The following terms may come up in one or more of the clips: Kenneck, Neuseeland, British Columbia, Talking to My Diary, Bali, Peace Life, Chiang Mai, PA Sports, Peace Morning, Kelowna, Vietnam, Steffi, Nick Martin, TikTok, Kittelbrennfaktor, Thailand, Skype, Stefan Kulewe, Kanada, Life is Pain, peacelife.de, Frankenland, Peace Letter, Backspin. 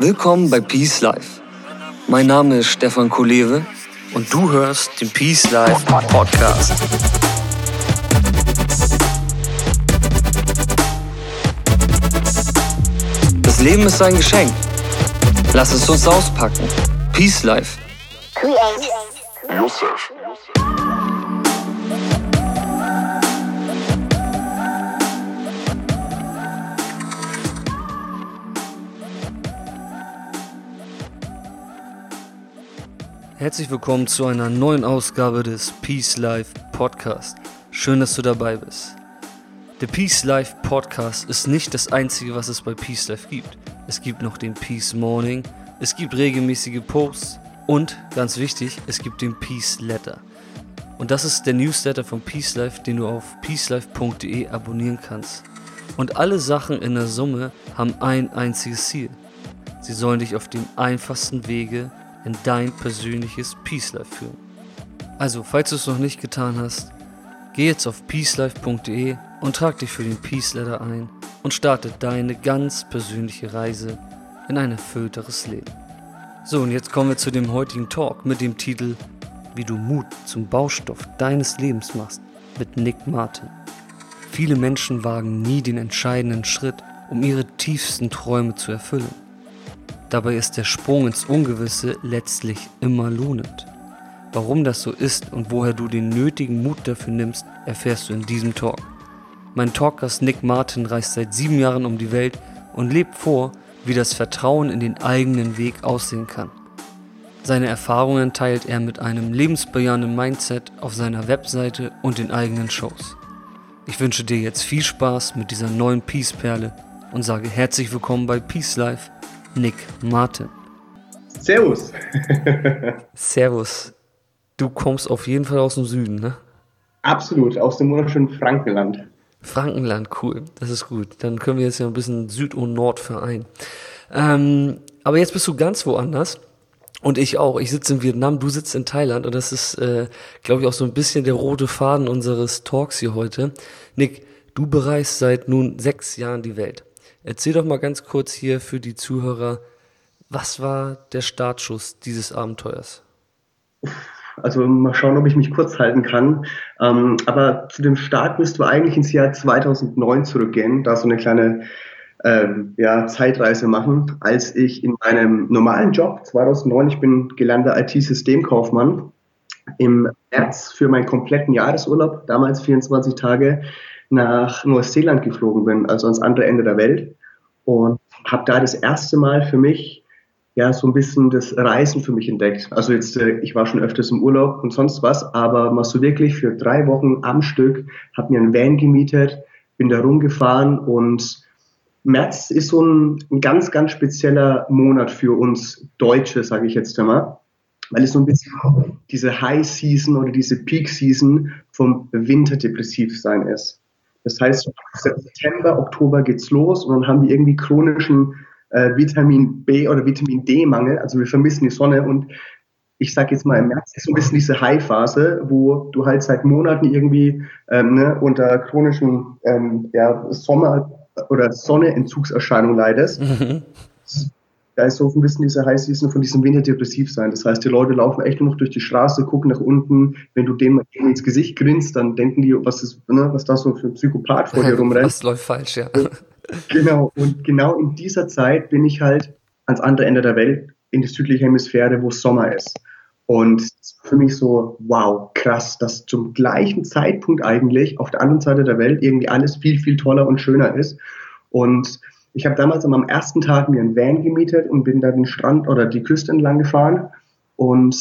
Willkommen bei Peace Life. Mein Name ist Stefan Kulewe und du hörst den Peace Life Podcast. Das Leben ist ein Geschenk. Lass es uns auspacken. Peace Life. Josef. Herzlich willkommen zu einer neuen Ausgabe des Peace Life Podcast. Schön, dass du dabei bist. Der Peace Life Podcast ist nicht das einzige, was es bei Peace Life gibt. Es gibt noch den Peace Morning, es gibt regelmäßige Posts und, ganz wichtig, es gibt den Peace Letter. Und das ist der Newsletter von Peace Life, den du auf peacelife.de abonnieren kannst. Und alle Sachen in der Summe haben ein einziges Ziel. Sie sollen dich auf dem einfachsten Wege in dein persönliches Peace Life führen. Also, falls du es noch nicht getan hast, geh jetzt auf peacelife.de und trag dich für den Peace Letter ein und starte deine ganz persönliche Reise in ein erfüllteres Leben. So, und jetzt kommen wir zu dem heutigen Talk mit dem Titel "Wie du Mut zum Baustoff deines Lebens machst" mit Nick Martin. Viele Menschen wagen nie den entscheidenden Schritt, um ihre tiefsten Träume zu erfüllen. Dabei ist der Sprung ins Ungewisse letztlich immer lohnend. Warum das so ist und woher du den nötigen Mut dafür nimmst, erfährst du in diesem Talk. Mein Talkgast Nick Martin reist seit 7 Jahren um die Welt und lebt vor, wie das Vertrauen in den eigenen Weg aussehen kann. Seine Erfahrungen teilt er mit einem lebensbejahenden Mindset auf seiner Webseite und den eigenen Shows. Ich wünsche dir jetzt viel Spaß mit dieser neuen Peace-Perle und sage herzlich willkommen bei Peace Life, Nick Martin. Servus. Servus. Du kommst auf jeden Fall aus dem Süden, ne? Absolut, aus dem wunderschönen Frankenland. Frankenland, cool. Das ist gut. Dann können wir jetzt ja ein bisschen Süd und Nord vereinen. Aber jetzt bist du ganz woanders und ich auch. Ich sitze in Vietnam, du sitzt in Thailand und das ist, glaube ich, auch so ein bisschen der rote Faden unseres Talks hier heute. Nick, du bereist seit nun 6 Jahren die Welt. Erzähl doch mal ganz kurz hier für die Zuhörer, was war der Startschuss dieses Abenteuers? Also mal schauen, ob ich mich kurz halten kann. Aber zu dem Start müssten wir eigentlich ins Jahr 2009 zurückgehen, da so eine kleine Zeitreise machen, als ich in meinem normalen Job 2009, ich bin gelernter IT-Systemkaufmann, im März für meinen kompletten Jahresurlaub, damals 24 Tage, nach Neuseeland geflogen bin, also ans andere Ende der Welt, und habe da das erste Mal für mich so ein bisschen das Reisen für mich entdeckt. Also jetzt, ich war schon öfters im Urlaub und sonst was, aber mal so wirklich für 3 Wochen am Stück, habe mir einen Van gemietet, bin da rumgefahren, und März ist so ein ganz, ganz spezieller Monat für uns Deutsche, sage ich jetzt einmal, weil es so ein bisschen diese High Season oder diese Peak Season vom Winterdepressivsein ist. Das heißt, September, Oktober geht's los und dann haben wir irgendwie chronischen Vitamin B oder Vitamin D Mangel. Also wir vermissen die Sonne, und ich sag jetzt mal, im März ist so ein bisschen diese High-Phase, wo du halt seit Monaten irgendwie unter chronischen Sommer- oder Sonne-Entzugserscheinungen leidest. Mhm. Da ist so ein bisschen diese High-Season von diesem Winterdepressivsein. Das heißt, die Leute laufen echt nur noch durch die Straße, gucken nach unten. Wenn du denen mal ins Gesicht grinst, dann denken die, was da so für ein Psychopath vor dir rumrennt. Das läuft falsch, ja. Genau. Und genau in dieser Zeit bin ich halt ans andere Ende der Welt, in die südliche Hemisphäre, wo Sommer ist. Und es war für mich so, wow, krass, dass zum gleichen Zeitpunkt eigentlich auf der anderen Seite der Welt irgendwie alles viel, viel toller und schöner ist. Und ich habe damals am ersten Tag mir einen Van gemietet und bin da den Strand oder die Küste entlang gefahren und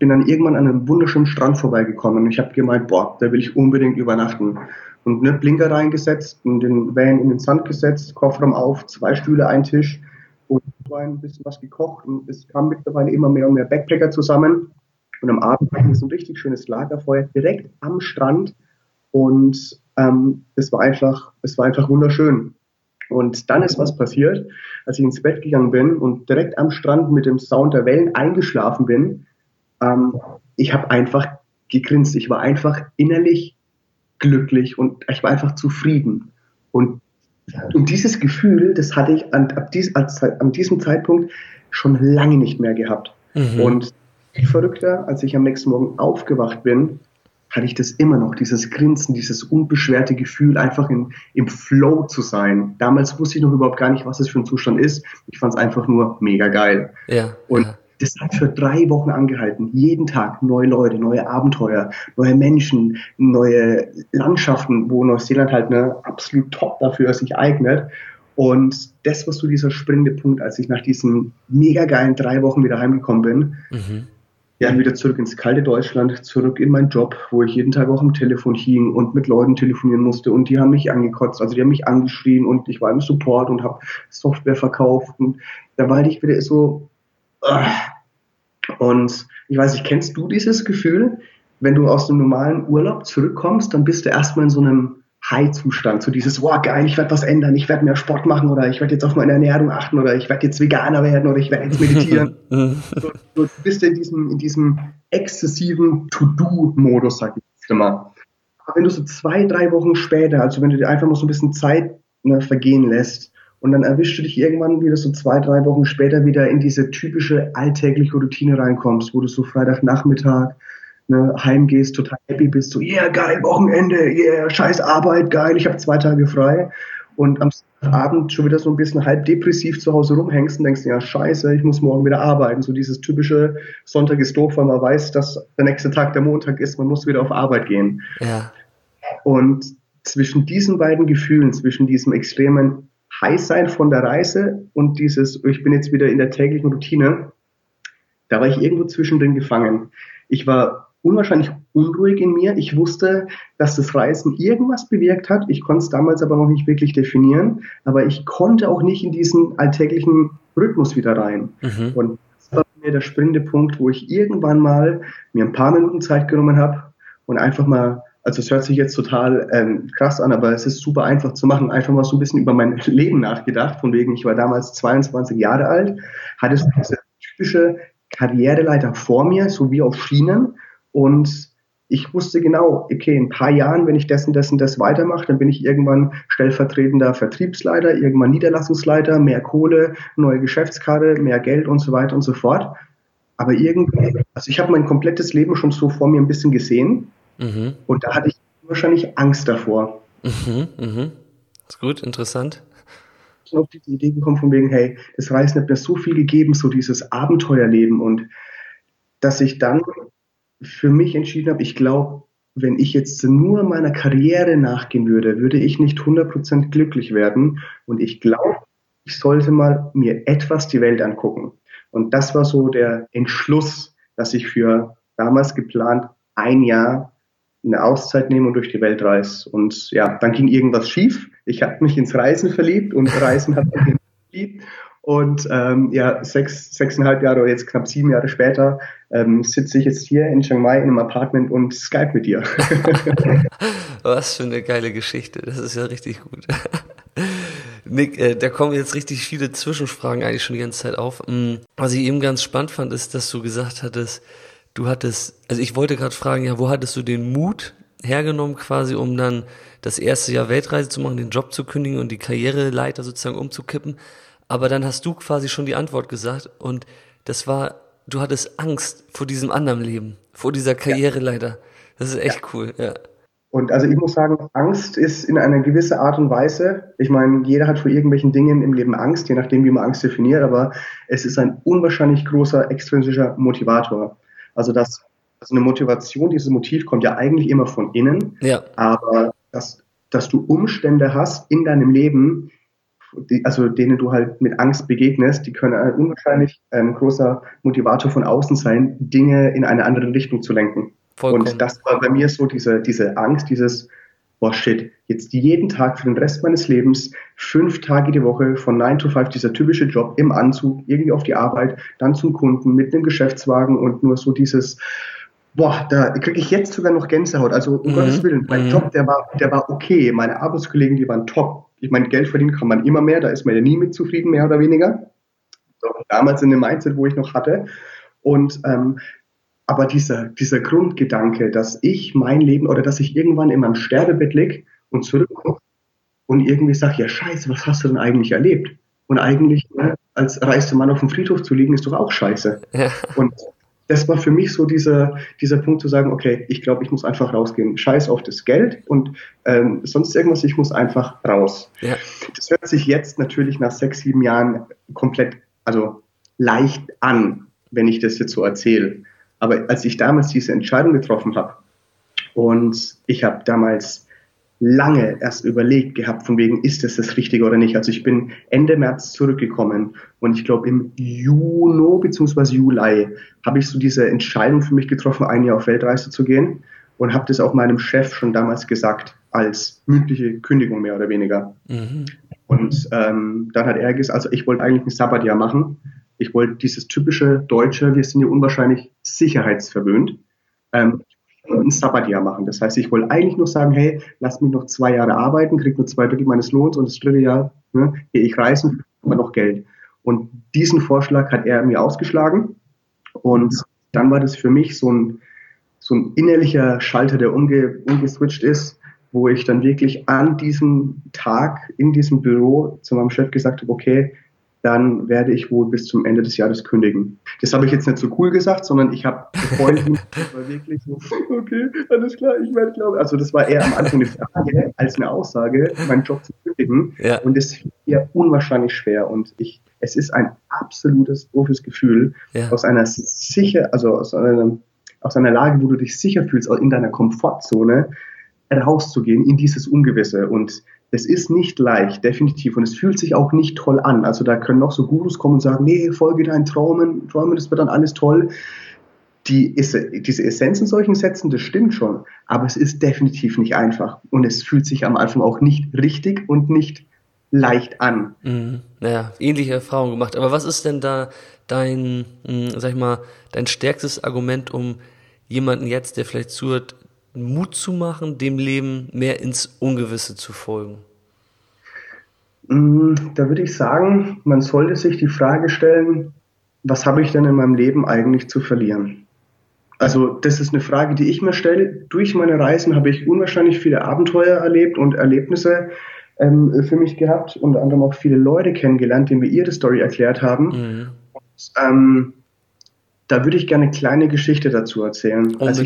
bin dann irgendwann an einem wunderschönen Strand vorbeigekommen. Und ich habe gemeint, boah, da will ich unbedingt übernachten. Und ne, Blinker reingesetzt und den Van in den Sand gesetzt, Kofferraum auf, 2 Stühle, ein Tisch und ein bisschen was gekocht. Und es kamen mittlerweile immer mehr und mehr Backpacker zusammen. Und am Abend hatten wir so ein richtig schönes Lagerfeuer direkt am Strand. Und es war einfach wunderschön. Und dann ist was passiert, als ich ins Bett gegangen bin und direkt am Strand mit dem Sound der Wellen eingeschlafen bin. Ich habe einfach gegrinst. Ich war einfach innerlich glücklich und ich war einfach zufrieden. Und Und dieses Gefühl, das hatte ich an diesem Zeitpunkt schon lange nicht mehr gehabt. Mhm. Und viel verrückter, als ich am nächsten Morgen aufgewacht bin, hatte ich das immer noch, dieses Grinsen, dieses unbeschwerte Gefühl, einfach im Flow zu sein. Damals wusste ich noch überhaupt gar nicht, was das für ein Zustand ist. Ich fand es einfach nur mega geil. Ja, und das hat für 3 Wochen angehalten. Jeden Tag neue Leute, neue Abenteuer, neue Menschen, neue Landschaften, wo Neuseeland halt absolut top dafür sich eignet. Und das war so dieser springende Punkt, als ich nach diesen mega geilen 3 Wochen wieder heimgekommen bin. Mhm. Ja, wieder zurück ins kalte Deutschland, zurück in meinen Job, wo ich jeden Tag auch am Telefon hing und mit Leuten telefonieren musste und die haben mich angekotzt, also die haben mich angeschrien und ich war im Support und habe Software verkauft und da war ich wieder so und ich weiß nicht, kennst du dieses Gefühl, wenn du aus einem normalen Urlaub zurückkommst, dann bist du erstmal in so einem High-Zustand, so dieses, wow, geil, ich werde was ändern, ich werde mehr Sport machen oder ich werde jetzt auf meine Ernährung achten oder ich werde jetzt Veganer werden oder ich werde jetzt meditieren. Du bist in diesem exzessiven To-Do-Modus, sag ich immer. Aber wenn du so 2-3 Wochen später, also wenn du dir einfach mal so ein bisschen Zeit vergehen lässt und dann erwischst du dich irgendwann wieder so 2-3 Wochen später wieder in diese typische alltägliche Routine reinkommst, wo du so Freitagnachmittag heimgehst, total happy bist, so, yeah, geil, Wochenende, yeah, scheiß Arbeit, geil, ich habe 2 Tage frei und am Abend schon wieder so ein bisschen halb depressiv zu Hause rumhängst und denkst, ja, scheiße, ich muss morgen wieder arbeiten, so dieses typische Sonntag ist doof, weil man weiß, dass der nächste Tag der Montag ist, man muss wieder auf Arbeit gehen. Ja. Und zwischen diesen beiden Gefühlen, zwischen diesem extremen Heißsein von der Reise und dieses, ich bin jetzt wieder in der täglichen Routine, da war ich irgendwo zwischendrin gefangen. Ich war unwahrscheinlich unruhig in mir. Ich wusste, dass das Reisen irgendwas bewirkt hat. Ich konnte es damals aber noch nicht wirklich definieren. Aber ich konnte auch nicht in diesen alltäglichen Rhythmus wieder rein. Mhm. Und das war mir der springende Punkt, wo ich irgendwann mal mir ein paar Minuten Zeit genommen habe und einfach mal, also es hört sich jetzt total krass an, aber es ist super einfach zu machen, einfach mal so ein bisschen über mein Leben nachgedacht. Von wegen, ich war damals 22 Jahre alt, hatte so diese typische Karriereleiter vor mir, so wie auf Schienen. Und ich wusste genau, okay, in ein paar Jahren, wenn ich das weitermache, dann bin ich irgendwann stellvertretender Vertriebsleiter, irgendwann Niederlassungsleiter, mehr Kohle, neue Geschäftskarte, mehr Geld und so weiter und so fort. Aber irgendwie, also ich habe mein komplettes Leben schon so vor mir ein bisschen gesehen. Mhm. Und da hatte ich wahrscheinlich Angst davor. Mhm, mhm. Ist gut, interessant. Ich bin auf die Idee gekommen von wegen, hey, das Reisen hat mir so viel gegeben, so dieses Abenteuerleben. Und dass ich dann für mich entschieden habe, ich glaube, wenn ich jetzt nur meiner Karriere nachgehen würde, würde ich nicht 100% glücklich werden und ich glaube, ich sollte mal mir etwas die Welt angucken. Und das war so der Entschluss, dass ich für damals geplant 1 Jahr eine Auszeit nehme und durch die Welt reise. Und ja, dann ging irgendwas schief. Ich habe mich ins Reisen verliebt und Reisen hat mich verliebt. Und 6,5 Jahre oder jetzt knapp 7 Jahre später sitze ich jetzt hier in Chiang Mai in einem Apartment und Skype mit dir. Was für eine geile Geschichte, das ist ja richtig gut. Nick, da kommen jetzt richtig viele Zwischenfragen eigentlich schon die ganze Zeit auf. Was ich eben ganz spannend fand, ist, dass du gesagt hattest, also ich wollte gerade fragen, ja, wo hattest du den Mut hergenommen quasi, um dann das erste Jahr Weltreise zu machen, den Job zu kündigen und die Karriereleiter sozusagen umzukippen? Aber dann hast du quasi schon die Antwort gesagt und das war, du hattest Angst vor diesem anderen Leben, vor dieser Karriere leider. Das ist echt cool, ja. Und also ich muss sagen, Angst ist in einer gewissen Art und Weise, ich meine, jeder hat vor irgendwelchen Dingen im Leben Angst, je nachdem, wie man Angst definiert, aber es ist ein unwahrscheinlich großer extrinsischer Motivator. Also eine Motivation, dieses Motiv kommt ja eigentlich immer von innen, aber dass du Umstände hast in deinem Leben, also denen du halt mit Angst begegnest, die können ein unwahrscheinlich großer Motivator von außen sein, Dinge in eine andere Richtung zu lenken. Vollkommen. Und das war bei mir so diese Angst, dieses, boah shit, jetzt jeden Tag für den Rest meines Lebens, 5 Tage die Woche von 9 to 5, dieser typische Job im Anzug, irgendwie auf die Arbeit, dann zum Kunden mit einem Geschäftswagen und nur so dieses, boah, da kriege ich jetzt sogar noch Gänsehaut. Also um Gottes Willen, mein Job, der war okay, meine Arbeitskollegen, die waren top. Ich meine, Geld verdienen kann man immer mehr, da ist man ja nie mit zufrieden, mehr oder weniger. So, damals in dem Mindset, wo ich noch hatte. Und aber dieser Grundgedanke, dass ich mein Leben oder dass ich irgendwann in meinem Sterbebett lieg und zurückgucke und irgendwie sage, ja scheiße, was hast du denn eigentlich erlebt? Und eigentlich, ne, als reichster Mann auf dem Friedhof zu liegen, ist doch auch scheiße. Ja. Und das war für mich so dieser Punkt zu sagen, okay, ich glaube, ich muss einfach rausgehen. Scheiß auf das Geld und sonst irgendwas, ich muss einfach raus. Ja. Das hört sich jetzt natürlich nach 6, 7 Jahren komplett, also leicht an, wenn ich das jetzt so erzähle. Aber als ich damals diese Entscheidung getroffen habe und ich habe damals lange erst überlegt gehabt, von wegen, ist das das Richtige oder nicht. Also ich bin Ende März zurückgekommen und ich glaube im Juni bzw. Juli habe ich so diese Entscheidung für mich getroffen, ein Jahr auf Weltreise zu gehen und habe das auch meinem Chef schon damals gesagt, als mündliche Kündigung mehr oder weniger. Mhm. Und dann hat er gesagt, also ich wollte eigentlich ein Sabbatjahr machen. Ich wollte dieses typische Deutsche, wir sind ja unwahrscheinlich sicherheitsverwöhnt, ein Sabbatjahr machen. Das heißt, ich wollte eigentlich nur sagen, hey, lass mich noch 2 Jahre arbeiten, krieg nur 2 Drittel meines Lohns und das 3. Jahr gehe ich reisen, aber noch Geld. Und diesen Vorschlag hat er mir ausgeschlagen und dann war das für mich so ein innerlicher Schalter, der umgeswitcht ist, wo ich dann wirklich an diesem Tag in diesem Büro zu meinem Chef gesagt habe, okay, dann werde ich wohl bis zum Ende des Jahres kündigen. Das habe ich jetzt nicht so cool gesagt, sondern ich habe gefreut, war wirklich so, okay, alles klar, ich werde glauben. Also das war eher am Anfang eine Frage als eine Aussage, meinen Job zu kündigen. Ja. Und das fiel mir unwahrscheinlich schwer. Und es ist ein absolutes doofes Gefühl, ja, aus einer Lage, wo du dich sicher fühlst, in deiner Komfortzone rauszugehen in dieses Ungewisse. Und es ist nicht leicht, definitiv. Und es fühlt sich auch nicht toll an. Also da können noch so Gurus kommen und sagen, nee, folge deinen Träumen, das wird dann alles toll. Diese Essenz in solchen Sätzen, das stimmt schon. Aber es ist definitiv nicht einfach. Und es fühlt sich am Anfang auch nicht richtig und nicht leicht an. Mhm. Naja, ähnliche Erfahrungen gemacht. Aber was ist denn da dein stärkstes Argument, um jemanden jetzt, der vielleicht zuhört, Mut zu machen, dem Leben mehr ins Ungewisse zu folgen? Da würde ich sagen, man sollte sich die Frage stellen, was habe ich denn in meinem Leben eigentlich zu verlieren? Also das ist eine Frage, die ich mir stelle. Durch meine Reisen habe ich unwahrscheinlich viele Abenteuer erlebt und Erlebnisse für mich gehabt, unter anderem auch viele Leute kennengelernt, die mir ihre Story erklärt haben. Mhm. Und, da würde ich gerne eine kleine Geschichte dazu erzählen. Unbedingt. Als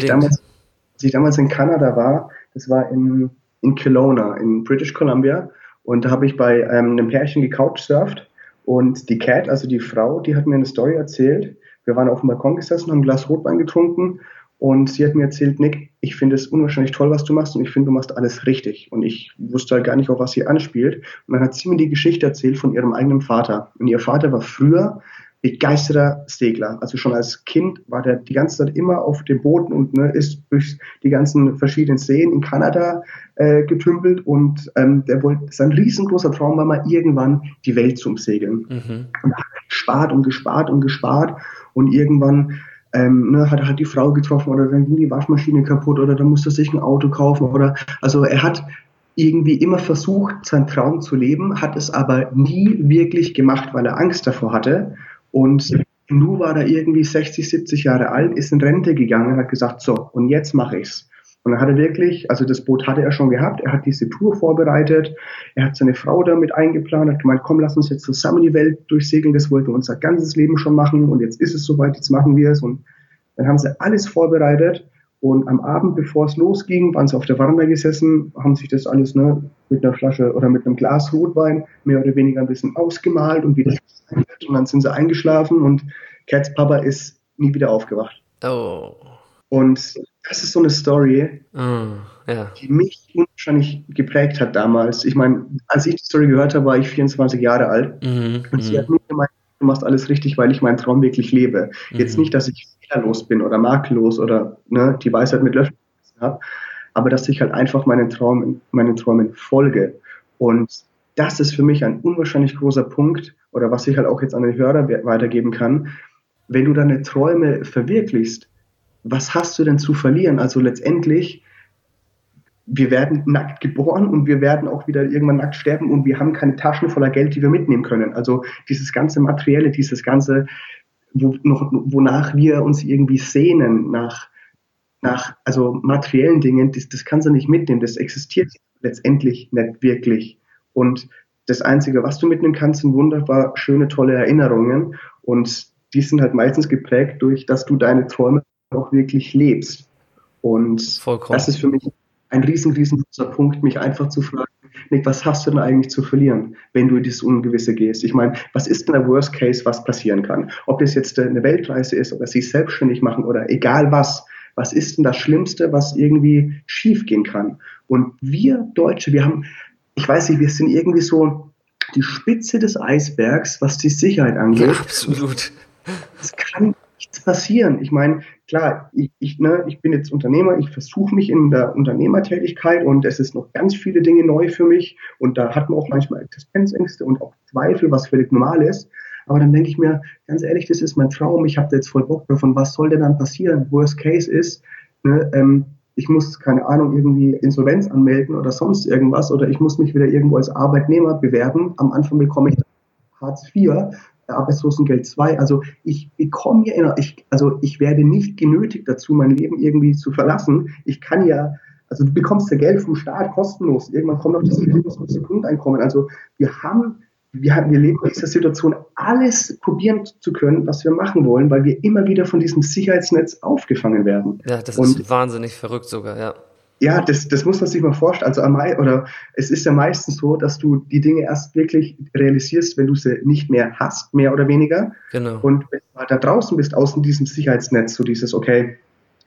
ich damals in Kanada war, das war in Kelowna, in British Columbia, und da habe ich bei einem Pärchen gecouchsurft und die Cat, also die Frau, die hat mir eine Story erzählt. Wir waren auf dem Balkon gesessen, haben ein Glas Rotwein getrunken und sie hat mir erzählt, Nick, ich finde es unwahrscheinlich toll, was du machst und ich finde, du machst alles richtig. Und ich wusste halt gar nicht, auf was sie anspielt. Und dann hat sie mir die Geschichte erzählt von ihrem eigenen Vater. Und ihr Vater war früher begeisterter Segler. Also schon als Kind war der die ganze Zeit immer auf dem Boden und ist durch die ganzen verschiedenen Seen in Kanada getümpelt und sein riesengroßer Traum war mal irgendwann die Welt zu umsegeln. Mhm. Und hat gespart und gespart und gespart und irgendwann hat er halt die Frau getroffen oder dann ging die Waschmaschine kaputt oder dann musste er sich ein Auto kaufen oder also er hat irgendwie immer versucht, seinen Traum zu leben, hat es aber nie wirklich gemacht, weil er Angst davor hatte. Und nun war er irgendwie 60, 70 Jahre alt, ist in Rente gegangen und hat gesagt, so, und jetzt mache ich's. Und dann hat er wirklich, also das Boot hatte er schon gehabt, er hat diese Tour vorbereitet, er hat seine Frau damit eingeplant, hat gemeint, komm, lass uns jetzt zusammen die Welt durchsegeln, das wollten wir unser ganzes Leben schon machen und jetzt ist es soweit, jetzt machen wir es. Und dann haben sie alles vorbereitet und am Abend, bevor es losging, waren sie auf der Veranda gesessen, haben sich das alles mit einer Flasche oder mit einem Glas Rotwein mehr oder weniger ein bisschen ausgemalt und wie das sein wird. Und dann sind sie eingeschlafen und Cats Papa ist nie wieder aufgewacht. Oh. Und das ist so eine Story, die mich unwahrscheinlich geprägt hat damals. Ich meine, als ich die Story gehört habe, war ich 24 Jahre alt. Mhm. Und sie hat mir gemeint, du machst alles richtig, weil ich meinen Traum wirklich lebe. Mhm. Jetzt nicht, dass ich fehlerlos bin oder makellos oder die Weisheit mit Löffeln habe, aber dass ich halt einfach meinen Träumen folge. Und das ist für mich ein unwahrscheinlich großer Punkt oder was ich halt auch jetzt an den Hörer weitergeben kann. Wenn du deine Träume verwirklichst, was hast du denn zu verlieren? Also letztendlich, wir werden nackt geboren und wir werden auch wieder irgendwann nackt sterben und wir haben keine Taschen voller Geld, die wir mitnehmen können. Also dieses ganze Materielle, dieses ganze, wonach wir uns irgendwie sehnen, nach also materiellen Dingen, das kannst du nicht mitnehmen, das existiert letztendlich nicht wirklich. Und das Einzige, was du mitnehmen kannst, sind wunderbar schöne, tolle Erinnerungen. Und die sind halt meistens geprägt durch, dass du deine Träume auch wirklich lebst. Und vollkommen. Das ist für mich ein riesen großer Punkt, mich einfach zu fragen, Nick, was hast du denn eigentlich zu verlieren, wenn du in dieses Ungewisse gehst? Ich meine, was ist denn der Worst Case, was passieren kann? Ob das jetzt eine Weltreise ist oder sich selbstständig machen oder egal was. Was ist denn das Schlimmste, was irgendwie schiefgehen kann? Und wir Deutsche, wir haben, ich weiß nicht, wir sind irgendwie so die Spitze des Eisbergs, was die Sicherheit angeht. Ja, absolut. Es kann nichts passieren. Ich meine, klar, ich bin jetzt Unternehmer, ich versuche mich in der Unternehmertätigkeit und es ist noch ganz viele Dinge neu für mich und da hat man auch manchmal Existenzängste und auch Zweifel, was völlig normal ist. Aber dann denke ich mir, ganz ehrlich, das ist mein Traum, ich habe da jetzt voll Bock drauf und was soll denn dann passieren? Worst Case ist, ich muss, keine Ahnung, irgendwie Insolvenz anmelden oder sonst irgendwas oder ich muss mich wieder irgendwo als Arbeitnehmer bewerben. Am Anfang bekomme ich Hartz IV, Arbeitslosengeld 2. Also ich werde nicht genötigt dazu, mein Leben irgendwie zu verlassen. Ich kann ja, also du bekommst ja Geld vom Staat kostenlos. Irgendwann kommt auch das Grundeinkommen. Also wir leben in dieser Situation, alles probieren zu können, was wir machen wollen, weil wir immer wieder von diesem Sicherheitsnetz aufgefangen werden. Ja, das ist wahnsinnig verrückt sogar, ja. Ja, das muss man sich mal vorstellen. Also es ist ja meistens so, dass du die Dinge erst wirklich realisierst, wenn du sie nicht mehr hast, mehr oder weniger. Genau. Und wenn du da draußen bist, außen diesem Sicherheitsnetz, so dieses, okay,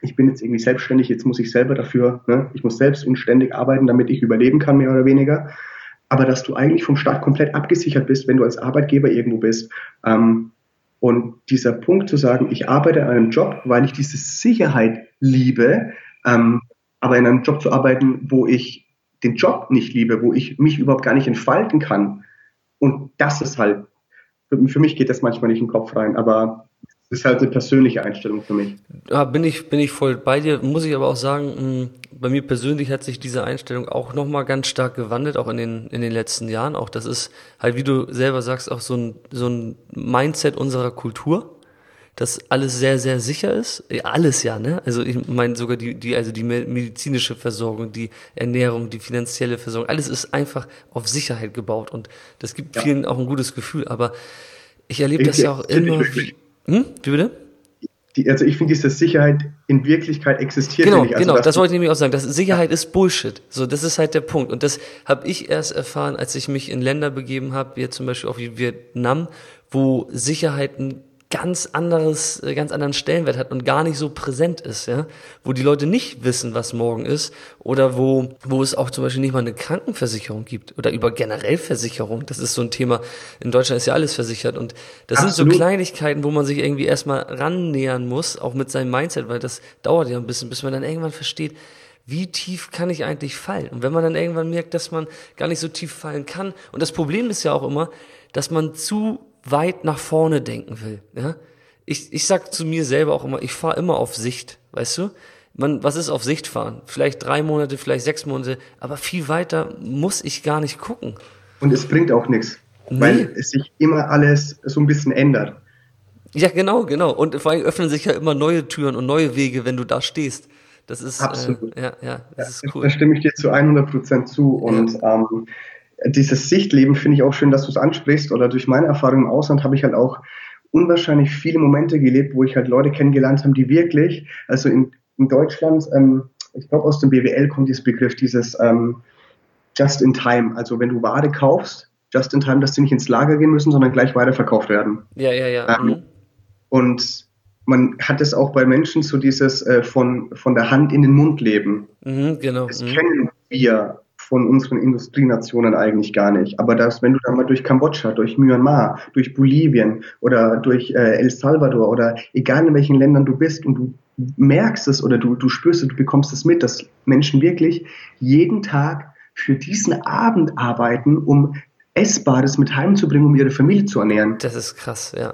ich bin jetzt irgendwie selbstständig, jetzt muss ich selber dafür, ne? Ich muss selbst und ständig arbeiten, damit ich überleben kann, mehr oder weniger. Aber dass du eigentlich vom Staat komplett abgesichert bist, wenn du als Arbeitgeber irgendwo bist. Und dieser Punkt zu sagen, ich arbeite an einem Job, weil ich diese Sicherheit liebe, aber in einem Job zu arbeiten, wo ich den Job nicht liebe, wo ich mich überhaupt gar nicht entfalten kann. Und das ist halt, für mich geht das manchmal nicht in den Kopf rein, aber das ist halt eine persönliche Einstellung für mich. Ja, bin ich voll bei dir. Muss ich aber auch sagen, bei mir persönlich hat sich diese Einstellung auch nochmal ganz stark gewandelt, auch in den letzten Jahren. Auch das ist halt, wie du selber sagst, auch so ein Mindset unserer Kultur, dass alles sehr, sehr sicher ist. Alles ja, ne? Also ich meine sogar die medizinische Versorgung, die Ernährung, die finanzielle Versorgung, alles ist einfach auf Sicherheit gebaut und das gibt vielen auch ein gutes Gefühl, aber ich erlebe das ja auch immer wie bitte? Also ich finde, diese Sicherheit in Wirklichkeit existiert nicht. Genau, das wollte ich nämlich auch sagen. Das Sicherheit ist Bullshit. So, das ist halt der Punkt. Und das habe ich erst erfahren, als ich mich in Länder begeben habe, wie zum Beispiel auch wie Vietnam, wo Sicherheiten ganz anderen Stellenwert hat und gar nicht so präsent ist, ja, wo die Leute nicht wissen, was morgen ist oder wo es auch zum Beispiel nicht mal eine Krankenversicherung gibt oder über generell Versicherung, das ist so ein Thema, in Deutschland ist ja alles versichert und das Absolut. Sind so Kleinigkeiten, wo man sich irgendwie erstmal rannähern muss, auch mit seinem Mindset, weil das dauert ja ein bisschen, bis man dann irgendwann versteht, wie tief kann ich eigentlich fallen? Und wenn man dann irgendwann merkt, dass man gar nicht so tief fallen kann und das Problem ist ja auch immer, dass man zu weit nach vorne denken will. Ja? Ich sag zu mir selber auch immer, ich fahre immer auf Sicht, weißt du? Was ist auf Sicht fahren? Vielleicht 3 Monate, vielleicht 6 Monate, aber viel weiter muss ich gar nicht gucken. Und es bringt auch nichts, weil es sich immer alles so ein bisschen ändert. Ja, genau. Und vor allem öffnen sich ja immer neue Türen und neue Wege, wenn du da stehst. Das ist absolut. Das ist cool. Da stimme ich dir zu 100% zu und dieses Sichtleben finde ich auch schön, dass du es ansprichst oder durch meine Erfahrung im Ausland habe ich halt auch unwahrscheinlich viele Momente gelebt, wo ich halt Leute kennengelernt habe, die wirklich, also in Deutschland, ich glaube aus dem BWL kommt dieses Begriff, dieses Just in Time, also wenn du Ware kaufst, Just in Time, dass die nicht ins Lager gehen müssen, sondern gleich weiterverkauft werden. Ja. Und man hat es auch bei Menschen so dieses von der Hand in den Mund leben. Mhm, genau. Das kennen wir von unseren Industrienationen eigentlich gar nicht. Aber wenn du dann mal durch Kambodscha, durch Myanmar, durch Bolivien oder durch El Salvador oder egal in welchen Ländern du bist und du merkst es oder du spürst es, du bekommst es mit, dass Menschen wirklich jeden Tag für diesen Abend arbeiten, um Essbares mit heimzubringen, um ihre Familie zu ernähren. Das ist krass, ja.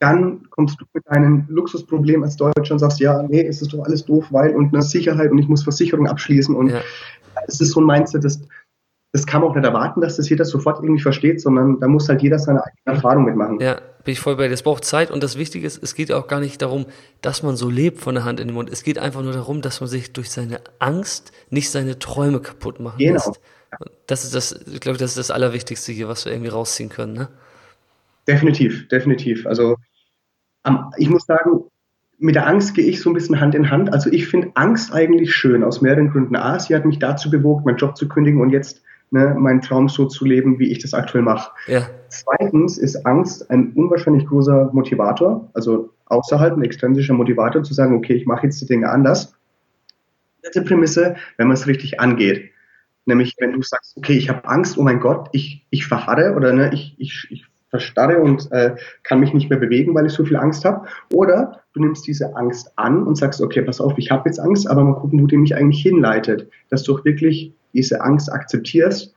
Dann kommst du mit einem Luxusproblem als Deutscher und sagst, ja, nee, es ist doch alles doof, weil und eine Sicherheit und ich muss Versicherung abschließen und es ist so ein Mindset, das kann man auch nicht erwarten, dass das jeder sofort irgendwie versteht, sondern da muss halt jeder seine eigene Erfahrung mitmachen. Ja, bin ich voll bei dir. Es braucht Zeit und das Wichtige ist, es geht auch gar nicht darum, dass man so lebt von der Hand in den Mund. Es geht einfach nur darum, dass man sich durch seine Angst nicht seine Träume kaputt machen lässt. Genau. Das ist das, ich glaube, das ist das Allerwichtigste hier, was wir irgendwie rausziehen können, ne? Definitiv, definitiv. Also ich muss sagen, mit der Angst gehe ich so ein bisschen Hand in Hand. Also ich finde Angst eigentlich schön, aus mehreren Gründen. A, sie hat mich dazu bewogen, meinen Job zu kündigen und jetzt meinen Traum so zu leben, wie ich das aktuell mache. Ja. Zweitens ist Angst ein unwahrscheinlich großer Motivator, also außerhalb ein extrinsischer Motivator, zu sagen, okay, ich mache jetzt die Dinge anders. Dritte Prämisse, wenn man es richtig angeht. Nämlich, wenn du sagst, okay, ich habe Angst, oh mein Gott, ich verharre oder ich verstarre und kann mich nicht mehr bewegen, weil ich so viel Angst habe. Oder du nimmst diese Angst an und sagst, okay, pass auf, ich habe jetzt Angst, aber mal gucken, wo die mich eigentlich hinleitet. Dass du auch wirklich diese Angst akzeptierst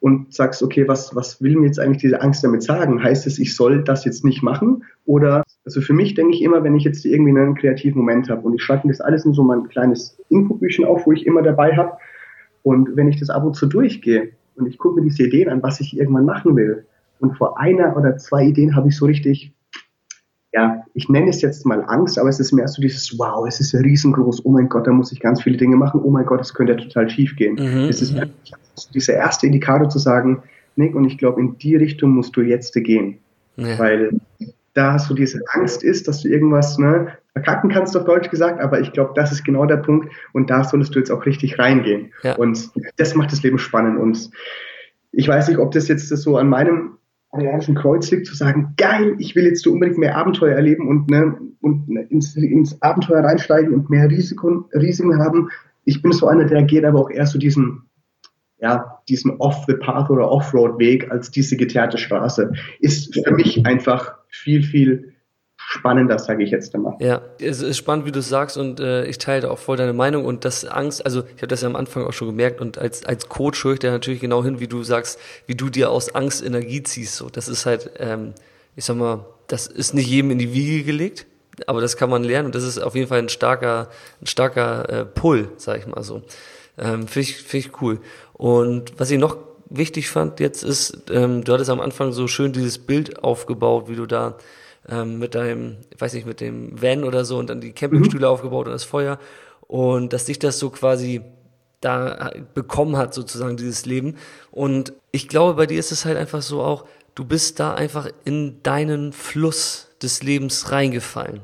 und sagst, okay, was will mir jetzt eigentlich diese Angst damit sagen? Heißt es, ich soll das jetzt nicht machen? Oder, also für mich denke ich immer, wenn ich jetzt irgendwie einen kreativen Moment habe und ich schreibe mir das alles in so mein kleines Infobüchchen auf, wo ich immer dabei habe. Und wenn ich das ab und zu durchgehe und ich gucke mir diese Ideen an, was ich irgendwann machen will, und vor einer oder zwei Ideen habe ich so richtig, ja, ich nenne es jetzt mal Angst, aber es ist mehr so dieses, wow, es ist ja riesengroß, oh mein Gott, da muss ich ganz viele Dinge machen, oh mein Gott, das könnte ja total schief gehen. Es ist dieser erste Indikator zu sagen, Nick, und ich glaube, in die Richtung musst du jetzt gehen. Ja. Weil da so diese Angst ist, dass du irgendwas verkacken kannst, auf Deutsch gesagt, aber ich glaube, das ist genau der Punkt und da solltest du jetzt auch richtig reingehen. Ja. Und das macht das Leben spannend und ich weiß nicht, ob das jetzt so an meinem Kreuz liegt, zu sagen, geil, ich will jetzt so unbedingt mehr Abenteuer erleben und ins Abenteuer reinsteigen und mehr Risiken haben. Ich bin so einer, der geht aber auch eher so diesen Off-the-Path oder Off-Road-Weg als diese geteerte Straße. Ist für mich einfach viel, viel spannender, sage ich jetzt einmal. Ja, es ist spannend, wie du es sagst und ich teile auch voll deine Meinung und das Angst, also ich habe das ja am Anfang auch schon gemerkt und als Coach höre ich da natürlich genau hin, wie du sagst, wie du dir aus Angst Energie ziehst. So, das ist halt, ich sag mal, das ist nicht jedem in die Wiege gelegt, aber das kann man lernen und das ist auf jeden Fall ein starker Pull, sage ich mal so. Finde ich cool. Und was ich noch wichtig fand jetzt ist, du hattest am Anfang so schön dieses Bild aufgebaut, wie du da mit dem Van oder so und dann die Campingstühle aufgebaut und das Feuer und dass dich das so quasi da bekommen hat sozusagen, dieses Leben. Und ich glaube, bei dir ist es halt einfach so auch, du bist da einfach in deinen Fluss des Lebens reingefallen.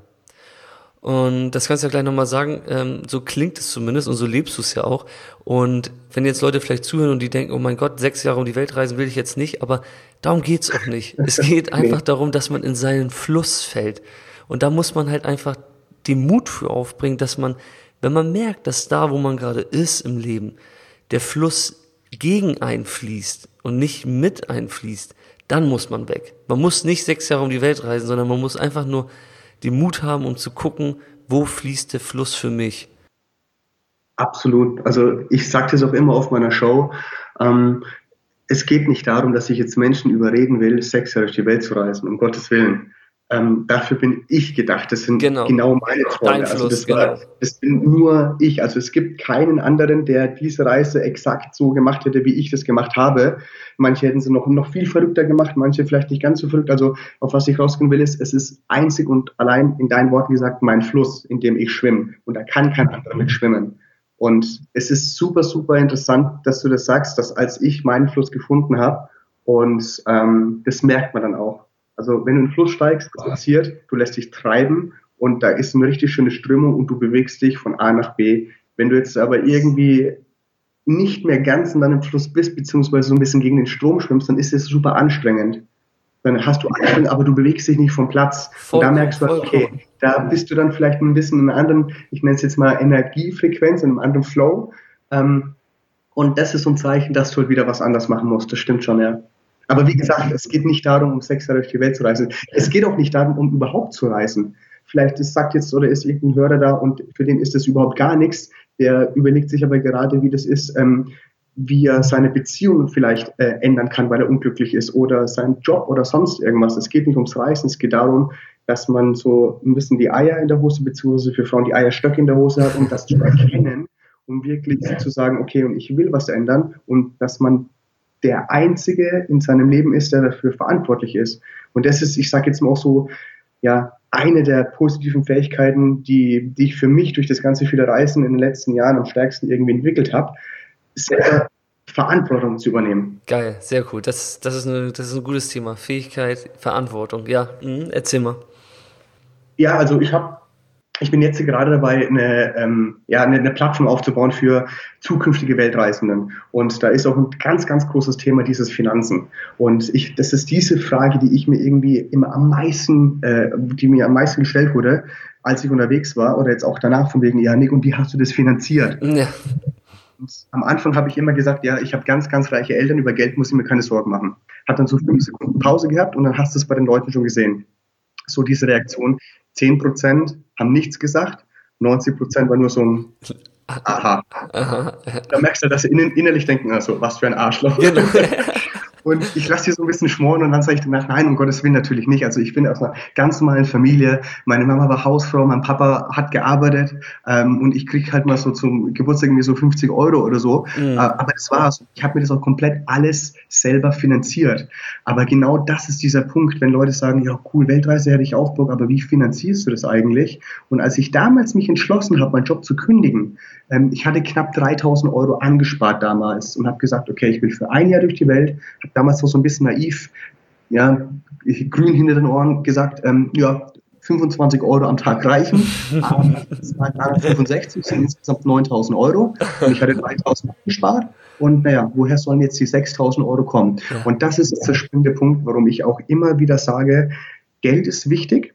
Und das kannst du ja gleich nochmal sagen, so klingt es zumindest und so lebst du es ja auch. Und wenn jetzt Leute vielleicht zuhören und die denken, oh mein Gott, 6 Jahre um die Welt reisen will ich jetzt nicht, aber darum geht's auch nicht. Es geht einfach darum, dass man in seinen Fluss fällt. Und da muss man halt einfach den Mut für aufbringen, dass man, wenn man merkt, dass da, wo man gerade ist im Leben, der Fluss gegen einfließt und nicht mit einfließt, dann muss man weg. Man muss nicht 6 Jahre um die Welt reisen, sondern man muss einfach nur den Mut haben, um zu gucken, wo fließt der Fluss für mich? Absolut. Also ich sage das auch immer auf meiner Show. Es geht nicht darum, dass ich jetzt Menschen überreden will, 6 Jahre durch die Welt zu reisen, um Gottes Willen. Dafür bin ich gedacht. Das sind genau meine Träume. Also das bin nur ich. Also es gibt keinen anderen, der diese Reise exakt so gemacht hätte, wie ich das gemacht habe. Manche hätten sie noch viel verrückter gemacht, manche vielleicht nicht ganz so verrückt. Also auf was ich rausgehen will, ist, es ist einzig und allein, in deinen Worten gesagt, mein Fluss, in dem ich schwimme. Und da kann kein anderer mit schwimmen. Und es ist super, super interessant, dass du das sagst, dass als ich meinen Fluss gefunden habe, und das merkt man dann auch. Also wenn du in den Fluss steigst, was passiert, du lässt dich treiben und da ist eine richtig schöne Strömung und du bewegst dich von A nach B. Wenn du jetzt aber irgendwie nicht mehr ganz in deinem Fluss bist, beziehungsweise so ein bisschen gegen den Strom schwimmst, dann ist es super anstrengend. Dann hast du Anstrengung, aber du bewegst dich nicht vom Platz. Und da merkst du, okay, da bist du dann vielleicht ein bisschen in einer anderen, ich nenne es jetzt mal Energiefrequenz, in einem anderen Flow. Und das ist so ein Zeichen, dass du halt wieder was anders machen musst. Das stimmt schon, ja. Aber wie gesagt, es geht nicht darum, um 6 Jahre durch die Welt zu reisen. Es geht auch nicht darum, um überhaupt zu reisen. Vielleicht ist irgendein Hörer da und für den ist das überhaupt gar nichts. Der überlegt sich aber gerade, wie das ist, wie er seine Beziehungen vielleicht ändern kann, weil er unglücklich ist oder seinen Job oder sonst irgendwas. Es geht nicht ums Reisen, es geht darum, dass man so ein bisschen die Eier in der Hose, beziehungsweise für Frauen die Eierstöcke in der Hose hat, um das zu erkennen, um wirklich zu sagen, okay, und ich will was ändern und dass man der Einzige in seinem Leben ist, der dafür verantwortlich ist. Und das ist, ich sage jetzt mal auch so, ja, eine der positiven Fähigkeiten, die ich für mich durch das ganze viele Reisen in den letzten Jahren am stärksten irgendwie entwickelt habe, selber Verantwortung zu übernehmen. Geil, sehr cool. Das ist ein gutes Thema. Fähigkeit, Verantwortung. Ja, erzähl mal. Ja, also ich bin jetzt gerade dabei, eine Plattform aufzubauen für zukünftige Weltreisenden. Und da ist auch ein ganz, ganz großes Thema dieses Finanzen. Und das ist diese Frage, die ich mir irgendwie immer am meisten gestellt wurde, als ich unterwegs war oder jetzt auch danach von wegen, ja Nick, und wie hast du das finanziert? Ja. Und am Anfang habe ich immer gesagt, ja, ich habe ganz, ganz reiche Eltern, über Geld muss ich mir keine Sorgen machen. Hat dann so 5 Sekunden Pause gehabt und dann hast du es bei den Leuten schon gesehen. So diese Reaktion, 10% haben nichts gesagt, 90% war nur so ein Aha. Aha. Da merkst du, dass sie innerlich denken, also was für ein Arschloch. Genau. Und ich lasse die so ein bisschen schmoren und dann sage ich danach, nein, um Gottes Willen natürlich nicht. Also ich bin aus einer ganz normalen Familie, meine Mama war Hausfrau, mein Papa hat gearbeitet und ich kriege halt mal so zum Geburtstag irgendwie so 50 Euro oder so. Mhm. Aber das war's. Ich habe mir das auch komplett alles selber finanziert. Aber genau das ist dieser Punkt, wenn Leute sagen, ja cool, Weltreise hätte ich auch Bock, aber wie finanzierst du das eigentlich? Und als ich damals mich entschlossen habe, meinen Job zu kündigen, ich hatte knapp 3.000 Euro angespart damals und habe gesagt, okay, ich will für ein Jahr durch die Welt, damals so ein bisschen naiv, ja, grün hinter den Ohren gesagt, 25 Euro am Tag reichen, aber 265 sind insgesamt 9.000 Euro und ich hatte 3.000 gespart und naja, woher sollen jetzt die 6.000 Euro kommen? Und das ist der springende Punkt, warum ich auch immer wieder sage, Geld ist wichtig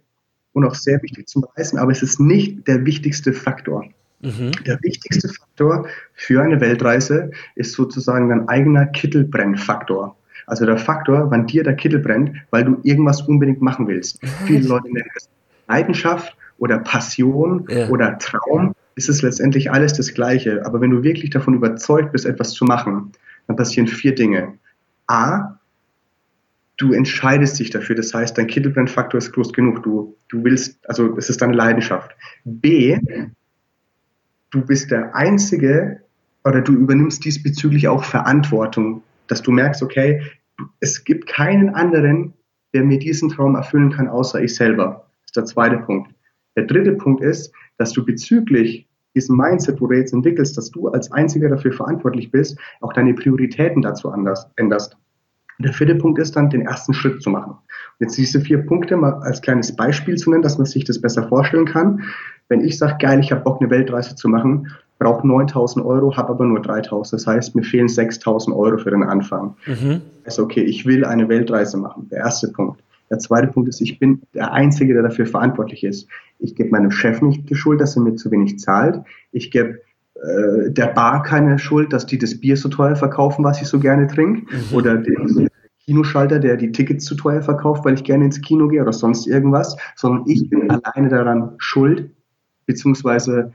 und auch sehr wichtig zum Reisen, aber es ist nicht der wichtigste Faktor. Mhm. Der wichtigste Faktor für eine Weltreise ist sozusagen dein eigener Kittelbrennfaktor. Also der Faktor, wann dir der Kittel brennt, weil du irgendwas unbedingt machen willst. Viele Leute nennen es Leidenschaft oder Passion oder Traum. Es ist letztendlich alles das Gleiche. Aber wenn du wirklich davon überzeugt bist, etwas zu machen, dann passieren 4 Dinge. A, du entscheidest dich dafür. Das heißt, dein Kittelbrennfaktor ist groß genug. Du willst, also es ist deine Leidenschaft. B, du bist der Einzige oder du übernimmst diesbezüglich auch Verantwortung, dass du merkst, okay, es gibt keinen anderen, der mir diesen Traum erfüllen kann, außer ich selber. Das ist der zweite Punkt. Der dritte Punkt ist, dass du bezüglich diesem Mindset, wo du jetzt entwickelst, dass du als Einziger dafür verantwortlich bist, auch deine Prioritäten dazu änderst. Und der vierte Punkt ist dann, den ersten Schritt zu machen. Und jetzt diese 4 Punkte mal als kleines Beispiel zu nennen, dass man sich das besser vorstellen kann. Wenn ich sage, geil, ich habe Bock, eine Weltreise zu machen, brauche 9.000 Euro, habe aber nur 3.000. Das heißt, mir fehlen 6.000 Euro für den Anfang. Mhm. Also okay, ich will eine Weltreise machen, der erste Punkt. Der zweite Punkt ist, ich bin der Einzige, der dafür verantwortlich ist. Ich gebe meinem Chef nicht die Schuld, dass er mir zu wenig zahlt. Ich gebe der Bar keine Schuld, dass die das Bier so teuer verkaufen, was ich so gerne trinke. Mhm. Oder den Kinoschalter, der die Tickets zu teuer verkauft, weil ich gerne ins Kino gehe oder sonst irgendwas. Sondern ich bin alleine daran schuld, beziehungsweise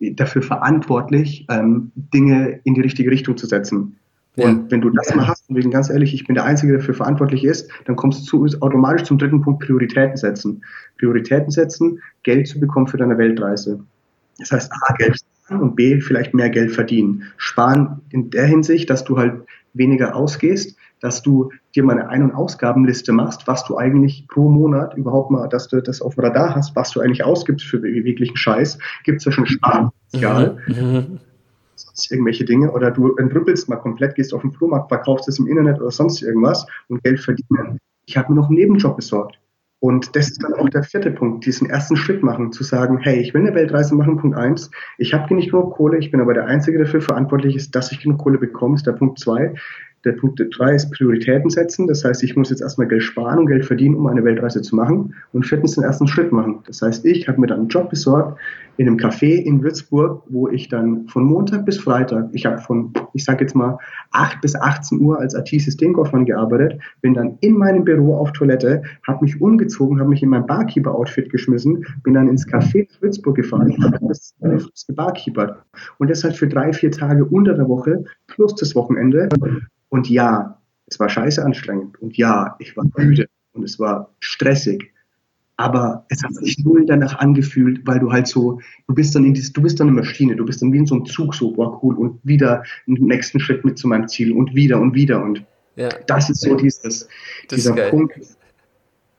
dafür verantwortlich, Dinge in die richtige Richtung zu setzen. Ja. Und wenn du das mal hast, und wegen ganz ehrlich, ich bin der Einzige, der dafür verantwortlich ist, dann kommst du automatisch zum dritten Punkt, Prioritäten setzen. Prioritäten setzen, Geld zu bekommen für deine Weltreise. Das heißt, A, Geld sparen und B, vielleicht mehr Geld verdienen. Sparen in der Hinsicht, dass du halt weniger ausgehst, dass du dir mal eine Ein- und Ausgabenliste machst, was du eigentlich pro Monat überhaupt mal, dass du das auf dem Radar hast, was du eigentlich ausgibst für beweglichen Scheiß. Gibt es ja schon Sparpotenzial, sonst irgendwelche Dinge. Oder du entrüppelst mal komplett, gehst auf den Flohmarkt, verkaufst es im Internet oder sonst irgendwas und Geld verdienen. Ich habe mir noch einen Nebenjob besorgt. Und das ist dann auch der vierte Punkt, diesen ersten Schritt machen, zu sagen, hey, ich will eine Weltreise machen, Punkt 1, ich habe nicht genug Kohle, ich bin aber der Einzige, der dafür verantwortlich ist, dass ich genug Kohle bekomme, ist der Punkt 2. Der Punkt 3 ist Prioritäten setzen, das heißt, ich muss jetzt erstmal Geld sparen und Geld verdienen, um eine Weltreise zu machen. Und 4. den ersten Schritt machen. Das heißt, ich habe mir dann einen Job besorgt in einem Café in Würzburg, wo ich dann von Montag bis Freitag, ich habe von, ich sage jetzt mal, 8 bis 18 Uhr als IT-Systemkaufmann gearbeitet, bin dann in meinem Büro auf Toilette, habe mich umgezogen, habe mich in mein Barkeeper-Outfit geschmissen, bin dann ins Café in Würzburg gefahren, habe das gebarkeepert. Und das halt für 3-4 Tage unter der Woche plus das Wochenende. Und ja, es war scheiße anstrengend. Und ja, ich war müde. Und es war stressig. Aber es hat sich null danach angefühlt, weil du halt so, du bist dann eine Maschine. Du bist dann wie in so einem Zug so, boah, cool. Und wieder einen nächsten Schritt mit zu meinem Ziel. Und wieder und wieder. Und ja, das ist so dieser Punkt.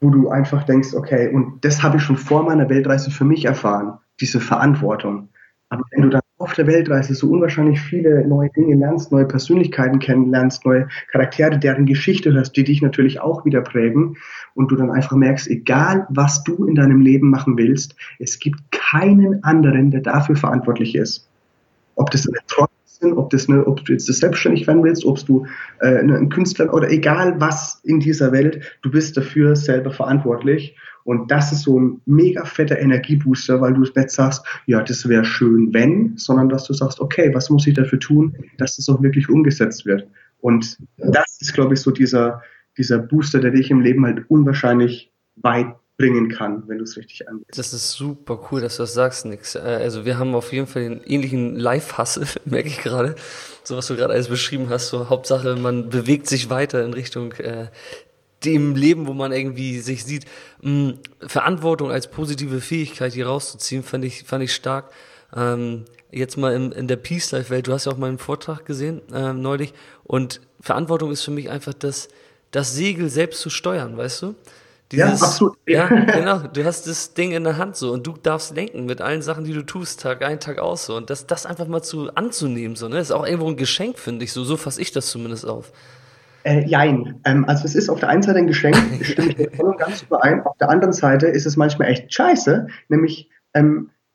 wo du einfach denkst, okay, und das habe ich schon vor meiner Weltreise für mich erfahren, diese Verantwortung. Aber wenn du dann auf der Weltreise so unwahrscheinlich viele neue Dinge lernst, neue Persönlichkeiten kennenlernst, neue Charaktere, deren Geschichte hörst, die dich natürlich auch wieder prägen und du dann einfach merkst, egal was du in deinem Leben machen willst, es gibt keinen anderen, der dafür verantwortlich ist. Ob das eine Träume sind, ob du jetzt selbstständig werden willst, ob du ein Künstler oder egal was in dieser Welt, du bist dafür selber verantwortlich. Und das ist so ein mega fetter Energiebooster, weil du nicht sagst, ja, das wäre schön, wenn, sondern dass du sagst, okay, was muss ich dafür tun, dass das auch wirklich umgesetzt wird. Und das ist, glaube ich, so dieser Booster, der dich im Leben halt unwahrscheinlich weit bringen kann, wenn du es richtig angehst. Das ist super cool, dass du das sagst, Nix. Also wir haben auf jeden Fall den ähnlichen Life-Hustle, merke ich gerade, so was du gerade alles beschrieben hast. So Hauptsache, man bewegt sich weiter in Richtung dem Leben, wo man irgendwie sich sieht, Verantwortung als positive Fähigkeit hier rauszuziehen, fand ich stark. Jetzt mal in der Peace Life Welt, du hast ja auch meinen Vortrag gesehen neulich, und Verantwortung ist für mich einfach das Segel selbst zu steuern, weißt du? Dieses, ja, absolut. Ja, genau, du hast das Ding in der Hand so und du darfst lenken mit allen Sachen, die du tust, Tag ein, Tag aus so, und das einfach mal anzunehmen so, ne? Das ist auch irgendwo ein Geschenk, finde ich, so fasse ich das zumindest auf. Jein. Also es ist auf der einen Seite ein Geschenk, stimme ich voll und ganz überein. Auf der anderen Seite ist es manchmal echt scheiße, nämlich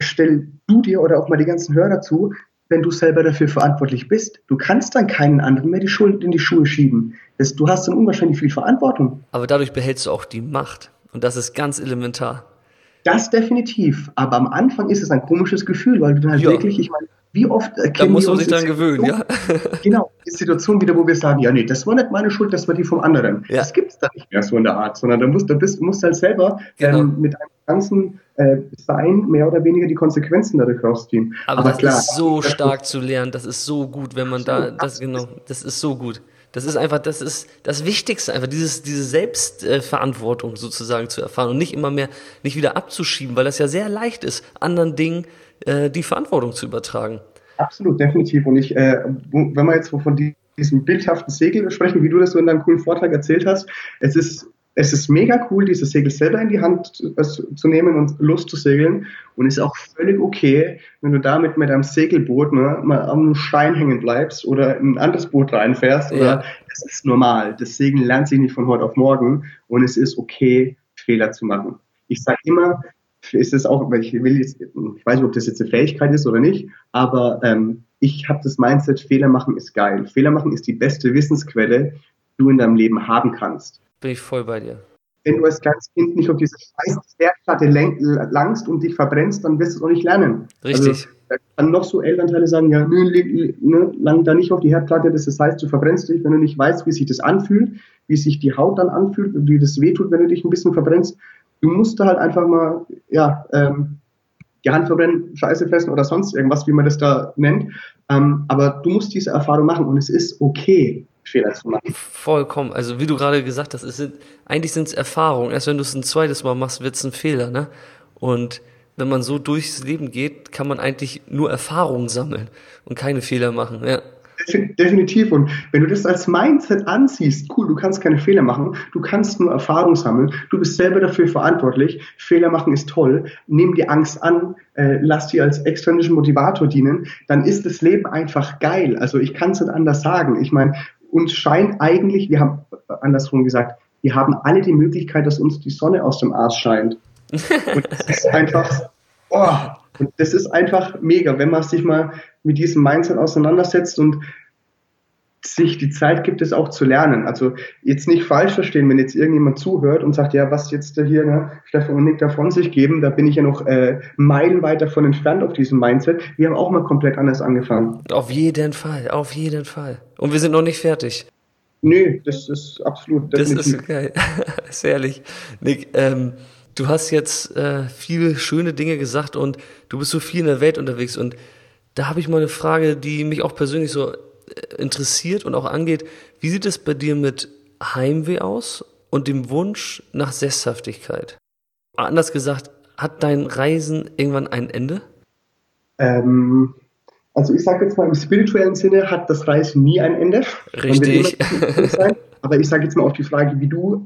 stell du dir oder auch mal die ganzen Hörer zu, wenn du selber dafür verantwortlich bist. Du kannst dann keinen anderen mehr die Schuld in die Schuhe schieben. Du hast dann unwahrscheinlich viel Verantwortung. Aber dadurch behältst du auch die Macht, und das ist ganz elementar. Das definitiv, aber am Anfang ist es ein komisches Gefühl, weil du dann halt wirklich, ich meine, wie oft da muss man sich dran gewöhnen, ja. Genau, die Situation wieder, wo wir sagen, ja, nee, das war nicht meine Schuld, das war die vom anderen. Ja. Das gibt es dann nicht mehr so in der Art, sondern du musst halt selber mit deinem ganzen Sein mehr oder weniger die Konsequenzen dadurch rausziehen. Aber das klar, ist so stark zu lernen, das ist so gut, wenn man das ist so gut. Das ist einfach, das ist das Wichtigste, einfach diese Selbstverantwortung sozusagen zu erfahren und nicht wieder abzuschieben, weil das ja sehr leicht ist, anderen Dingen die Verantwortung zu übertragen. Absolut, definitiv. Und wenn wir jetzt von diesem bildhaften Segel sprechen, wie du das so in deinem coolen Vortrag erzählt hast, es ist mega cool, dieses Segel selber in die Hand zu nehmen und loszusegeln, und ist auch völlig okay, wenn du damit mit deinem Segelboot, ne, mal am Stein hängen bleibst oder in ein anderes Boot reinfährst. Ja. Oder das ist normal. Das Segeln lernt sich nicht von heute auf morgen, und es ist okay, Fehler zu machen. Ich sage immer, ist es auch, ich weiß nicht, ob das jetzt eine Fähigkeit ist oder nicht, aber ich habe das Mindset, Fehler machen ist geil. Fehler machen ist die beste Wissensquelle, die du in deinem Leben haben kannst. Bin ich voll bei dir. Wenn du als kleines Kind nicht auf diese scheiß Werkplatte langst und dich verbrennst, dann wirst du es auch nicht lernen. Richtig. Also, da kann noch so Elternteile sagen, ja, nö, lang da nicht auf die Herdplatte, das heißt, du verbrennst dich, wenn du nicht weißt, wie sich das anfühlt, wie sich die Haut dann anfühlt, wie das wehtut, wenn du dich ein bisschen verbrennst. Du musst da halt einfach mal, die Hand verbrennen, Scheiße fressen oder sonst irgendwas, wie man das da nennt. Aber du musst diese Erfahrung machen, und es ist okay, Fehler zu machen. Vollkommen. Also wie du gerade gesagt hast, eigentlich sind es Erfahrungen. Erst wenn du es ein zweites Mal machst, wird es ein Fehler, ne? Und wenn man so durchs Leben geht, kann man eigentlich nur Erfahrungen sammeln und keine Fehler machen. Ja. Definitiv. Und wenn du das als Mindset ansiehst, cool, du kannst keine Fehler machen, du kannst nur Erfahrung sammeln, du bist selber dafür verantwortlich, Fehler machen ist toll, nimm die Angst an, lass die als extrinsischen Motivator dienen, dann ist das Leben einfach geil. Also ich kann es nicht anders sagen. Ich meine, uns scheint eigentlich, wir haben andersrum gesagt, wir haben alle die Möglichkeit, dass uns die Sonne aus dem Arsch scheint. Und das ist einfach, und das ist einfach mega, wenn man sich mal mit diesem Mindset auseinandersetzt und sich die Zeit gibt, es auch zu lernen. Also jetzt nicht falsch verstehen, wenn jetzt irgendjemand zuhört und sagt, ja, was jetzt hier, ne, Stefan und Nick da von sich geben, da bin ich ja noch meilenweit davon entfernt auf diesem Mindset. Wir haben auch mal komplett anders angefangen. Auf jeden Fall, auf jeden Fall. Und wir sind noch nicht fertig. Nö, das ist absolut definitiv. Das ist geil, das ist ehrlich. Nick, du hast jetzt viele schöne Dinge gesagt und du bist so viel in der Welt unterwegs, und da habe ich mal eine Frage, die mich auch persönlich so interessiert und auch angeht. Wie sieht es bei dir mit Heimweh aus und dem Wunsch nach Sesshaftigkeit? Anders gesagt, hat dein Reisen irgendwann ein Ende? Also ich sage jetzt mal, im spirituellen Sinne hat das Reisen nie ein Ende. Richtig. Aber ich sage jetzt mal auf die Frage, wie du,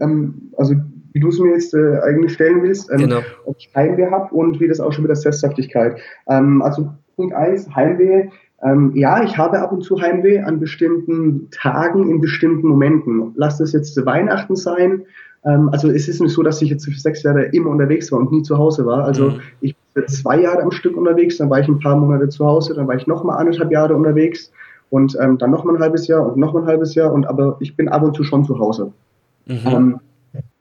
also wie du es mir jetzt eigentlich stellen willst, genau, ob ich Heimweh habe und wie das auch schon mit der Sesshaftigkeit. Also Punkt 1, Heimweh. Ja, ich habe ab und zu Heimweh an bestimmten Tagen, in bestimmten Momenten. Lass das jetzt Weihnachten sein. Also es ist nicht so, dass ich jetzt für 6 Jahre immer unterwegs war und nie zu Hause war. Also ich war 2 Jahre am Stück unterwegs, dann war ich ein paar Monate zu Hause, dann war ich nochmal anderthalb Jahre unterwegs und dann nochmal ein halbes Jahr und nochmal ein halbes Jahr. Und aber ich bin ab und zu schon zu Hause. Mhm.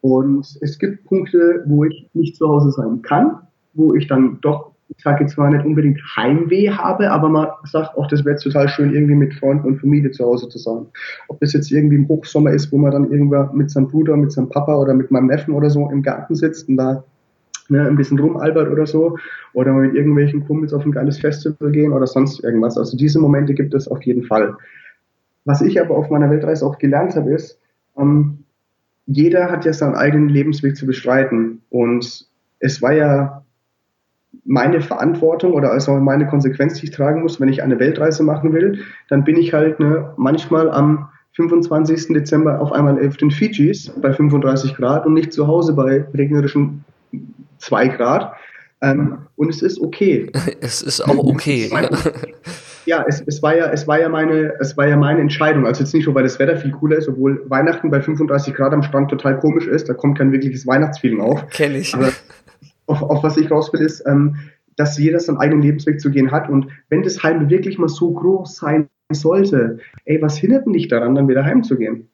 Und es gibt Punkte, wo ich nicht zu Hause sein kann, wo ich dann doch, ich sage jetzt mal, nicht unbedingt Heimweh habe, aber man sagt, auch das wäre jetzt total schön, irgendwie mit Freunden und Familie zu Hause zu sein. Ob das jetzt irgendwie im Hochsommer ist, wo man dann irgendwann mit seinem Bruder, mit seinem Papa oder mit meinem Neffen oder so im Garten sitzt und da ein bisschen rumalbert oder so, oder mit irgendwelchen Kumpels auf ein geiles Festival gehen oder sonst irgendwas. Also diese Momente gibt es auf jeden Fall. Was ich aber auf meiner Weltreise auch gelernt habe, ist, jeder hat ja seinen eigenen Lebensweg zu bestreiten. Und es war ja meine Verantwortung oder also meine Konsequenz, die ich tragen muss, wenn ich eine Weltreise machen will, dann bin ich halt manchmal am 25. Dezember auf einmal auf den Fidschis bei 35 Grad und nicht zu Hause bei regnerischen 2 Grad. Und es ist okay. Es ist auch okay. Ja, es war ja meine Entscheidung. Also jetzt nicht nur, weil das Wetter viel cooler ist, obwohl Weihnachten bei 35 Grad am Strand total komisch ist. Da kommt kein wirkliches Weihnachtsfeeling auf. Kenn ich. Aber auf was ich raus will, ist, dass jeder seinen eigenen Lebensweg zu gehen hat. Und wenn das Heim wirklich mal so groß sein sollte, ey, was hindert denn dich daran, dann wieder heimzugehen?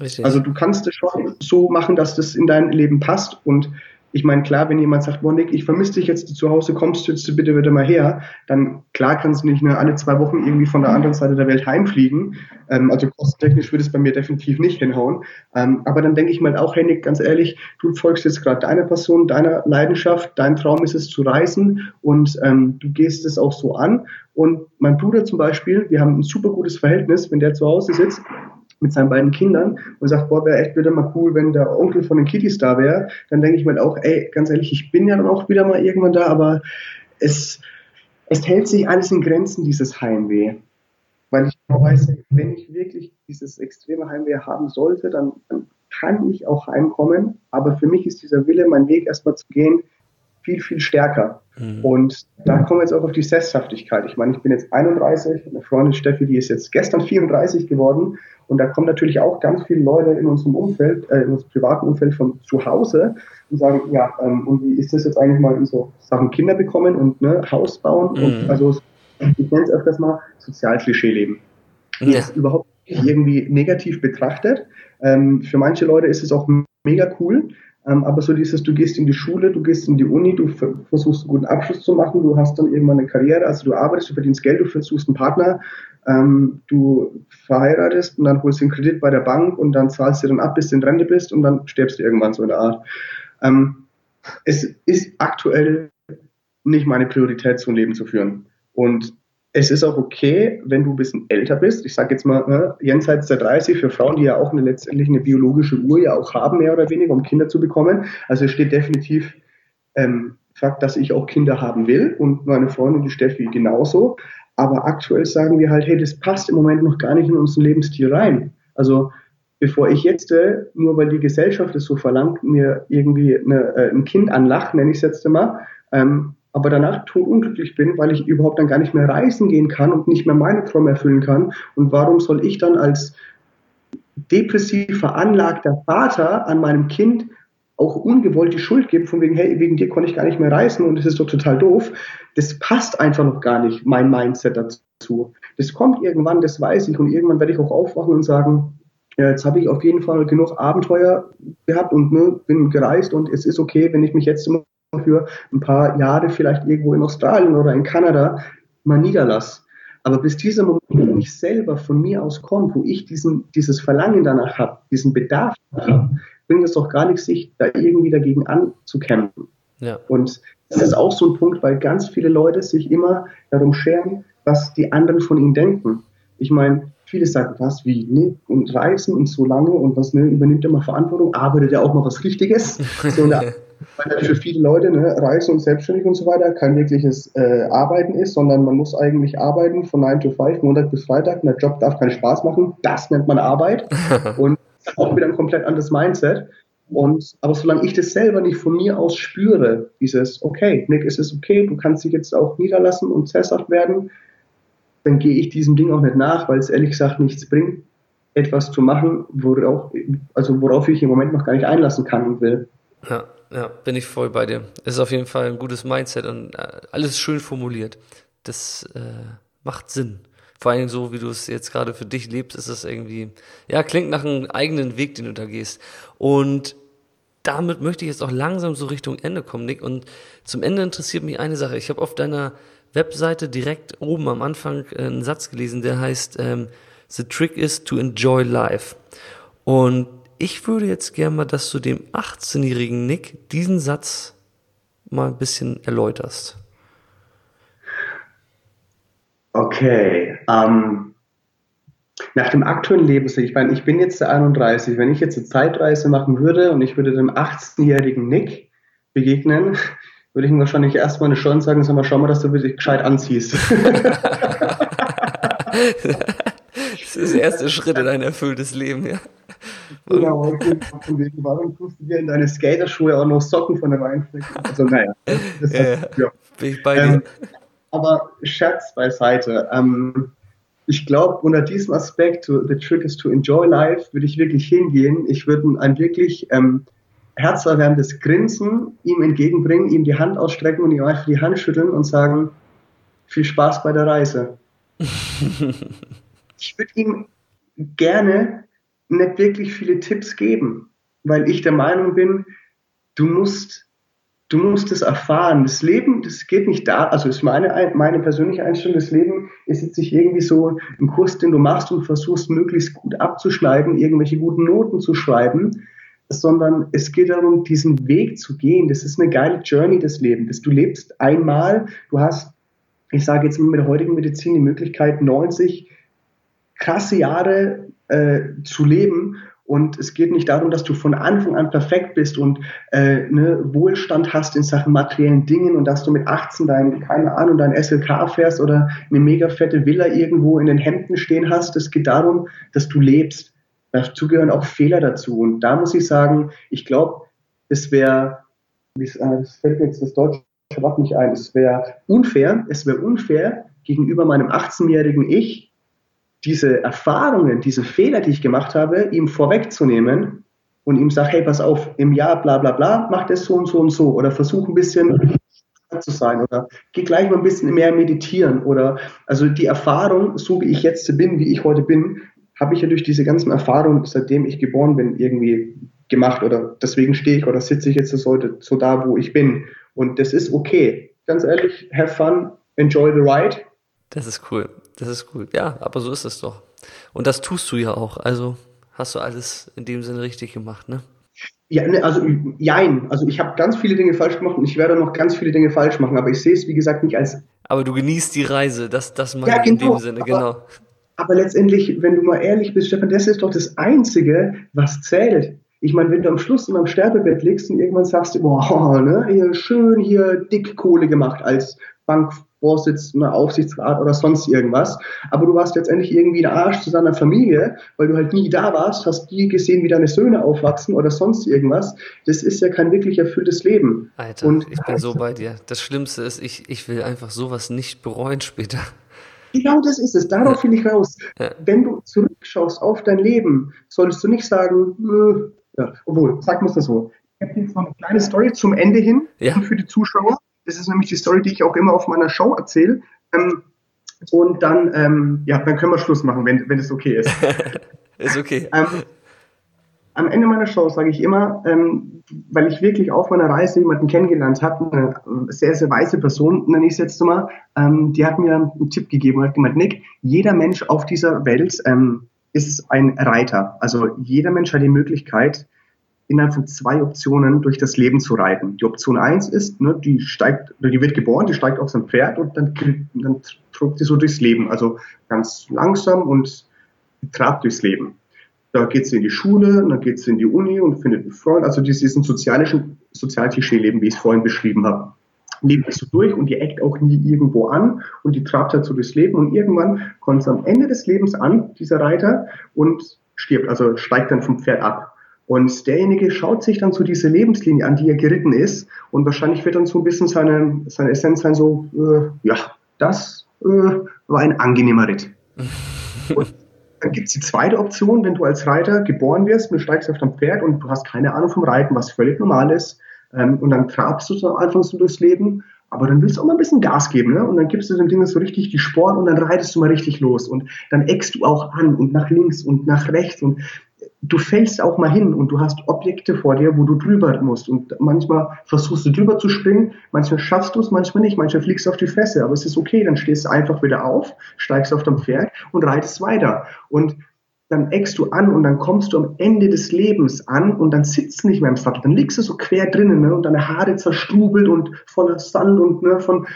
Richtig. Also du kannst es schon so machen, dass das in dein Leben passt. Und ich meine, klar, wenn jemand sagt, boah Nick, ich vermisse dich jetzt zu Hause, kommst du jetzt bitte wieder mal her, dann klar kannst du nicht nur alle 2 Wochen irgendwie von der anderen Seite der Welt heimfliegen. Also kostentechnisch würde es bei mir definitiv nicht hinhauen. Aber dann denke ich mal auch, hey Nick, ganz ehrlich, du folgst jetzt gerade deiner Passion, deiner Leidenschaft, dein Traum ist es zu reisen und du gehst es auch so an. Und mein Bruder zum Beispiel, wir haben ein super gutes Verhältnis, wenn der zu Hause sitzt mit seinen beiden Kindern und sagt, boah, wäre echt wieder mal cool, wenn der Onkel von den Kitties da wäre, dann denke ich mir auch, ey, ganz ehrlich, ich bin ja dann auch wieder mal irgendwann da, aber es hält sich alles in Grenzen, dieses Heimweh. Weil ich genau weiß, wenn ich wirklich dieses extreme Heimweh haben sollte, dann kann ich auch heimkommen, aber für mich ist dieser Wille, meinen Weg erstmal zu gehen, viel, viel stärker. Mhm. Und da kommen wir jetzt auch auf die Sesshaftigkeit. Ich meine, ich bin jetzt 31, eine Freundin Steffi, die ist jetzt gestern 34 geworden und da kommen natürlich auch ganz viele Leute in unserem Umfeld, in unserem privaten Umfeld von zu Hause und sagen, ja, und wie ist das jetzt eigentlich mal in so Sachen Kinder bekommen und Haus bauen und also ich nenne es öfters mal Sozialklischee leben. Ja. Das ist überhaupt nicht irgendwie negativ betrachtet. Für manche Leute ist es auch mega cool, aber so dieses, du gehst in die Schule, du gehst in die Uni, du versuchst einen guten Abschluss zu machen, du hast dann irgendwann eine Karriere, also du arbeitest, du verdienst Geld, du versuchst einen Partner, du verheiratest und dann holst du einen Kredit bei der Bank und dann zahlst du dann ab, bis du in Rente bist und dann stirbst du irgendwann so in der Art. Es ist aktuell nicht meine Priorität, so ein Leben zu führen. Und es ist auch okay, wenn du ein bisschen älter bist. Ich sage jetzt mal, jenseits der 30 für Frauen, die ja auch letztendlich eine biologische Uhr ja auch haben, mehr oder weniger, um Kinder zu bekommen. Also es steht definitiv Fakt, dass ich auch Kinder haben will und meine Freundin, die Steffi, genauso. Aber aktuell sagen wir halt, hey, das passt im Moment noch gar nicht in unseren Lebensstil rein. Also bevor ich jetzt, nur weil die Gesellschaft es so verlangt, mir irgendwie ein Kind anlacht, nenne ich es jetzt mal, aber danach totunglücklich bin, weil ich überhaupt dann gar nicht mehr reisen gehen kann und nicht mehr meine Träume erfüllen kann. Und warum soll ich dann als depressiv veranlagter Vater an meinem Kind auch ungewollt die Schuld geben, von wegen, hey, wegen dir konnte ich gar nicht mehr reisen und das ist doch total doof. Das passt einfach noch gar nicht, mein Mindset dazu. Das kommt irgendwann, das weiß ich. Und irgendwann werde ich auch aufwachen und sagen, ja, jetzt habe ich auf jeden Fall genug Abenteuer gehabt und bin gereist und es ist okay, wenn ich mich jetzt immer für ein paar Jahre vielleicht irgendwo in Australien oder in Kanada mal niederlasse. Aber bis dieser Moment, wo ich selber von mir aus komme, wo ich dieses Verlangen danach habe, diesen Bedarf habe, bringt es doch gar nichts, sich da irgendwie dagegen anzukämpfen. Ja. Und das ist auch so ein Punkt, weil ganz viele Leute sich immer darum scheren, was die anderen von ihnen denken. Ich meine, viele sagen, was, wie, ne? Und reisen und so lange und was, ne? Übernimmt er mal Verantwortung, arbeitet er auch mal was Richtiges? So, weil für viele Leute Reisen und selbstständig und so weiter kein wirkliches Arbeiten ist, sondern man muss eigentlich arbeiten von 9 to 5, Montag bis Freitag. Und der Job darf keinen Spaß machen, das nennt man Arbeit. Und auch wieder ein komplett anderes Mindset. Aber solange ich das selber nicht von mir aus spüre, dieses, okay, Nick, es ist okay, du kannst dich jetzt auch niederlassen und sesshaft werden, dann gehe ich diesem Ding auch nicht nach, weil es ehrlich gesagt nichts bringt, etwas zu machen, worauf ich im Moment noch gar nicht einlassen kann und will. Ja, bin ich voll bei dir. Es ist auf jeden Fall ein gutes Mindset und alles schön formuliert. Das macht Sinn. Vor allem so, wie du es jetzt gerade für dich lebst, ist es irgendwie, ja, klingt nach einem eigenen Weg, den du da gehst. Und damit möchte ich jetzt auch langsam so Richtung Ende kommen, Nick. Und zum Ende interessiert mich eine Sache. Ich habe auf deiner Webseite direkt oben am Anfang einen Satz gelesen, der heißt, the trick is to enjoy life. Und ich würde jetzt gerne mal, dass du dem 18-jährigen Nick diesen Satz mal ein bisschen erläuterst. Okay, nach dem aktuellen Lebensweg, ich meine, ich bin jetzt der 31, wenn ich jetzt eine Zeitreise machen würde und ich würde dem 18-jährigen Nick begegnen, würde ich ihm wahrscheinlich erstmal eine Chance sagen, sag mal, schau mal, dass du dich gescheit anziehst. Das ist der erste Schritt in ein erfülltes Leben, ja. Genau, warum tust du dir in deine Skaterschuhe auch noch Socken von der Weinfläche? Also naja. Das, ja. Bin ich bei dir. Aber Scherz beiseite. Ich glaube, unter diesem Aspekt, the trick is to enjoy life, würde ich wirklich hingehen. Ich würde ein wirklich herzerwärmendes Grinsen ihm entgegenbringen, ihm die Hand ausstrecken und ihm einfach die Hand schütteln und sagen, viel Spaß bei der Reise. Ich würde ihm gerne nicht wirklich viele Tipps geben, weil ich der Meinung bin, du musst es erfahren. Das Leben, das geht nicht da, also ist meine persönliche Einstellung, das Leben ist jetzt nicht irgendwie so ein Kurs, den du machst und versuchst, möglichst gut abzuschneiden, irgendwelche guten Noten zu schreiben, sondern es geht darum, diesen Weg zu gehen. Das ist eine geile Journey, das Leben. Du lebst einmal, du hast, ich sage jetzt mit der heutigen Medizin, die Möglichkeit, 90 krasse Jahre zu leben. Und es geht nicht darum, dass du von Anfang an perfekt bist und Wohlstand hast in Sachen materiellen Dingen und dass du mit 18 dein SLK fährst oder eine mega fette Villa irgendwo in den Hemden stehen hast. Es geht darum, dass du lebst. Dazu gehören auch Fehler dazu. Und da muss ich sagen, ich glaube, es wäre, das fällt mir jetzt das deutsche Wort nicht ein, es wäre unfair gegenüber meinem 18-jährigen Ich, diese Erfahrungen, diese Fehler, die ich gemacht habe, ihm vorwegzunehmen und ihm sage, hey, pass auf, im Jahr bla bla bla, mach das so und so und so oder versuch ein bisschen zu sein oder geh gleich mal ein bisschen mehr meditieren oder also die Erfahrung, so wie ich jetzt bin, wie ich heute bin, habe ich ja durch diese ganzen Erfahrungen, seitdem ich geboren bin, irgendwie gemacht oder deswegen stehe ich oder sitze ich jetzt heute so da, wo ich bin und das ist okay. Ganz ehrlich, have fun, enjoy the ride. Das ist cool. Ja, aber so ist es doch. Und das tust du ja auch. Also hast du alles in dem Sinne richtig gemacht, ne? Ja, ne, also jein. Also ich habe ganz viele Dinge falsch gemacht und ich werde noch ganz viele Dinge falsch machen. Aber ich sehe es, wie gesagt, nicht als... Aber du genießt die Reise, das meine ich ja, genau, in dem Sinne, genau. Aber letztendlich, wenn du mal ehrlich bist, Stefan, das ist doch das Einzige, was zählt. Ich meine, wenn du am Schluss in einem Sterbebett liegst und irgendwann sagst, boah, ne, hier schön dick Kohle gemacht als Bankvorsitzender, Aufsichtsrat oder sonst irgendwas. Aber du warst letztendlich irgendwie der Arsch zu deiner Familie, weil du halt nie da warst, hast nie gesehen, wie deine Söhne aufwachsen oder sonst irgendwas. Das ist ja kein wirklich erfülltes Leben. Alter, und ich bin so bei dir. Das Schlimmste ist, ich will einfach sowas nicht bereuen später. Genau das ist es. Darauf will ich raus. Ja. Wenn du zurückschaust auf dein Leben, solltest du nicht sagen, ja, obwohl, sag mal das so. Ich habe jetzt noch eine kleine Story zum Ende hin für die Zuschauer. Das ist nämlich die Story, die ich auch immer auf meiner Show erzähle. Und dann, dann können wir Schluss machen, wenn es okay ist. Ist okay. Am Ende meiner Show sage ich immer, weil ich wirklich auf meiner Reise jemanden kennengelernt habe, eine sehr, sehr weiße Person, nenne ich es jetzt mal, die hat mir einen Tipp gegeben und hat gemeint, Nick, jeder Mensch auf dieser Welt ist ein Reiter. Also jeder Mensch hat die Möglichkeit, innerhalb von 2 Optionen durch das Leben zu reiten. Die Option 1 ist, ne, die wird geboren, die steigt auf sein Pferd und dann trugt sie so durchs Leben. Also ganz langsam und trabt durchs Leben. Da geht sie in die Schule, und dann geht sie in die Uni und findet einen Freund. Also diesen sozialen Klischee-Leben, wie ich es vorhin beschrieben habe. Lebt so durch und die eckt auch nie irgendwo an und die trabt halt so durchs Leben. Und irgendwann kommt es am Ende des Lebens an, dieser Reiter, und stirbt, also steigt dann vom Pferd ab. Und derjenige schaut sich dann so diese Lebenslinie an, die er geritten ist, und wahrscheinlich wird dann so ein bisschen seine Essenz sein, so, das war ein angenehmer Ritt. Und dann gibt es die zweite Option, wenn du als Reiter geboren wirst, du steigst auf dein Pferd und du hast keine Ahnung vom Reiten, was völlig normal ist, und dann trabst du am Anfang so durchs Leben, aber dann willst du auch mal ein bisschen Gas geben, ne? Und dann gibst du dem Ding so richtig die Sporen und dann reitest du mal richtig los und dann eckst du auch an und nach links und nach rechts und du fällst auch mal hin und du hast Objekte vor dir, wo du drüber musst. Und manchmal versuchst du drüber zu springen, manchmal schaffst du es, manchmal nicht, manchmal fliegst du auf die Fresse. Aber es ist okay, dann stehst du einfach wieder auf, steigst auf dein Pferd und reitest weiter. Und dann eckst du an und dann kommst du am Ende des Lebens an und dann sitzt du nicht mehr im Sattel. Dann liegst du so quer drinnen, ne, und deine Haare zerstrubelt und voller Sand und, ne, von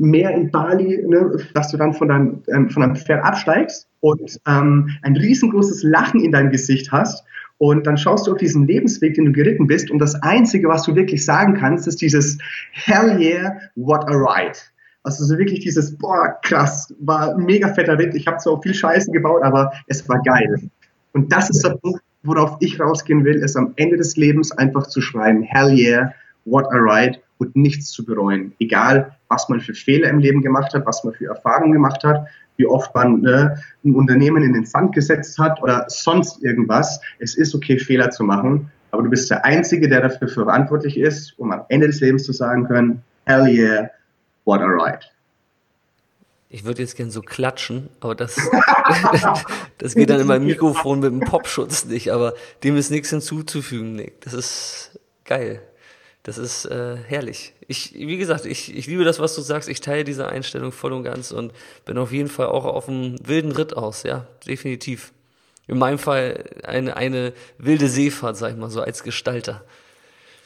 Meer in Bali, ne, dass du dann von deinem Pferd absteigst und ein riesengroßes Lachen in deinem Gesicht hast. Und dann schaust du auf diesen Lebensweg, den du geritten bist, und das Einzige, was du wirklich sagen kannst, ist dieses Hell yeah, what a ride. Also so wirklich dieses, boah, krass, war ein mega fetter Ritt. Ich habe zwar auch viel Scheiße gebaut, aber es war geil. Und das ist der Punkt, worauf ich rausgehen will, ist am Ende des Lebens einfach zu schreiben, hell yeah, what a ride, und nichts zu bereuen. Egal, was man für Fehler im Leben gemacht hat, was man für Erfahrungen gemacht hat, wie oft man ein Unternehmen in den Sand gesetzt hat oder sonst irgendwas. Es ist okay, Fehler zu machen, aber du bist der Einzige, der dafür verantwortlich ist, um am Ende des Lebens zu sagen können, hell yeah, what a ride. Ich würde jetzt gerne so klatschen, aber das geht dann in meinem Mikrofon mit dem Popschutz nicht, aber dem ist nichts hinzuzufügen, Nick. Das ist geil. Das ist herrlich. Wie gesagt, ich liebe das, was du sagst. Ich teile diese Einstellung voll und ganz und bin auf jeden Fall auch auf einem wilden Ritt aus, ja, definitiv. In meinem Fall eine wilde Seefahrt, sag ich mal, so als Gestalter.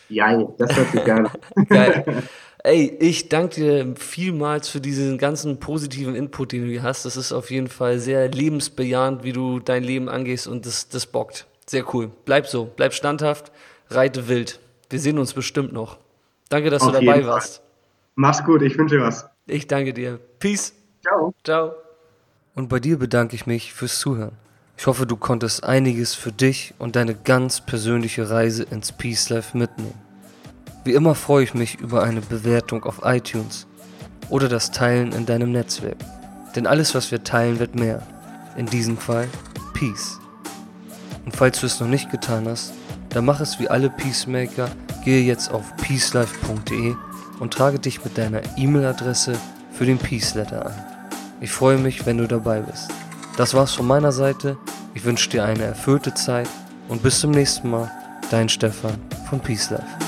Ja, das hört sich gerne. Geil. Ey, ich danke dir vielmals für diesen ganzen positiven Input, den du hier hast. Das ist auf jeden Fall sehr lebensbejahend, wie du dein Leben angehst, und das bockt. Sehr cool. Bleib so, bleib standhaft, reite wild. Wir sehen uns bestimmt noch. Danke, dass du dabei warst. Mach's gut, ich wünsche dir was. Ich danke dir. Peace. Ciao. Ciao. Und bei dir bedanke ich mich fürs Zuhören. Ich hoffe, du konntest einiges für dich und deine ganz persönliche Reise ins Peace Life mitnehmen. Wie immer freue ich mich über eine Bewertung auf iTunes oder das Teilen in deinem Netzwerk. Denn alles, was wir teilen, wird mehr. In diesem Fall Peace. Und falls du es noch nicht getan hast, dann mach es wie alle Peacemaker, gehe jetzt auf peacelife.de und trage dich mit deiner E-Mail-Adresse für den Peace Letter an. Ich freue mich, wenn du dabei bist. Das war's von meiner Seite. Ich wünsche dir eine erfüllte Zeit und bis zum nächsten Mal. Dein Stefan von Peace Life.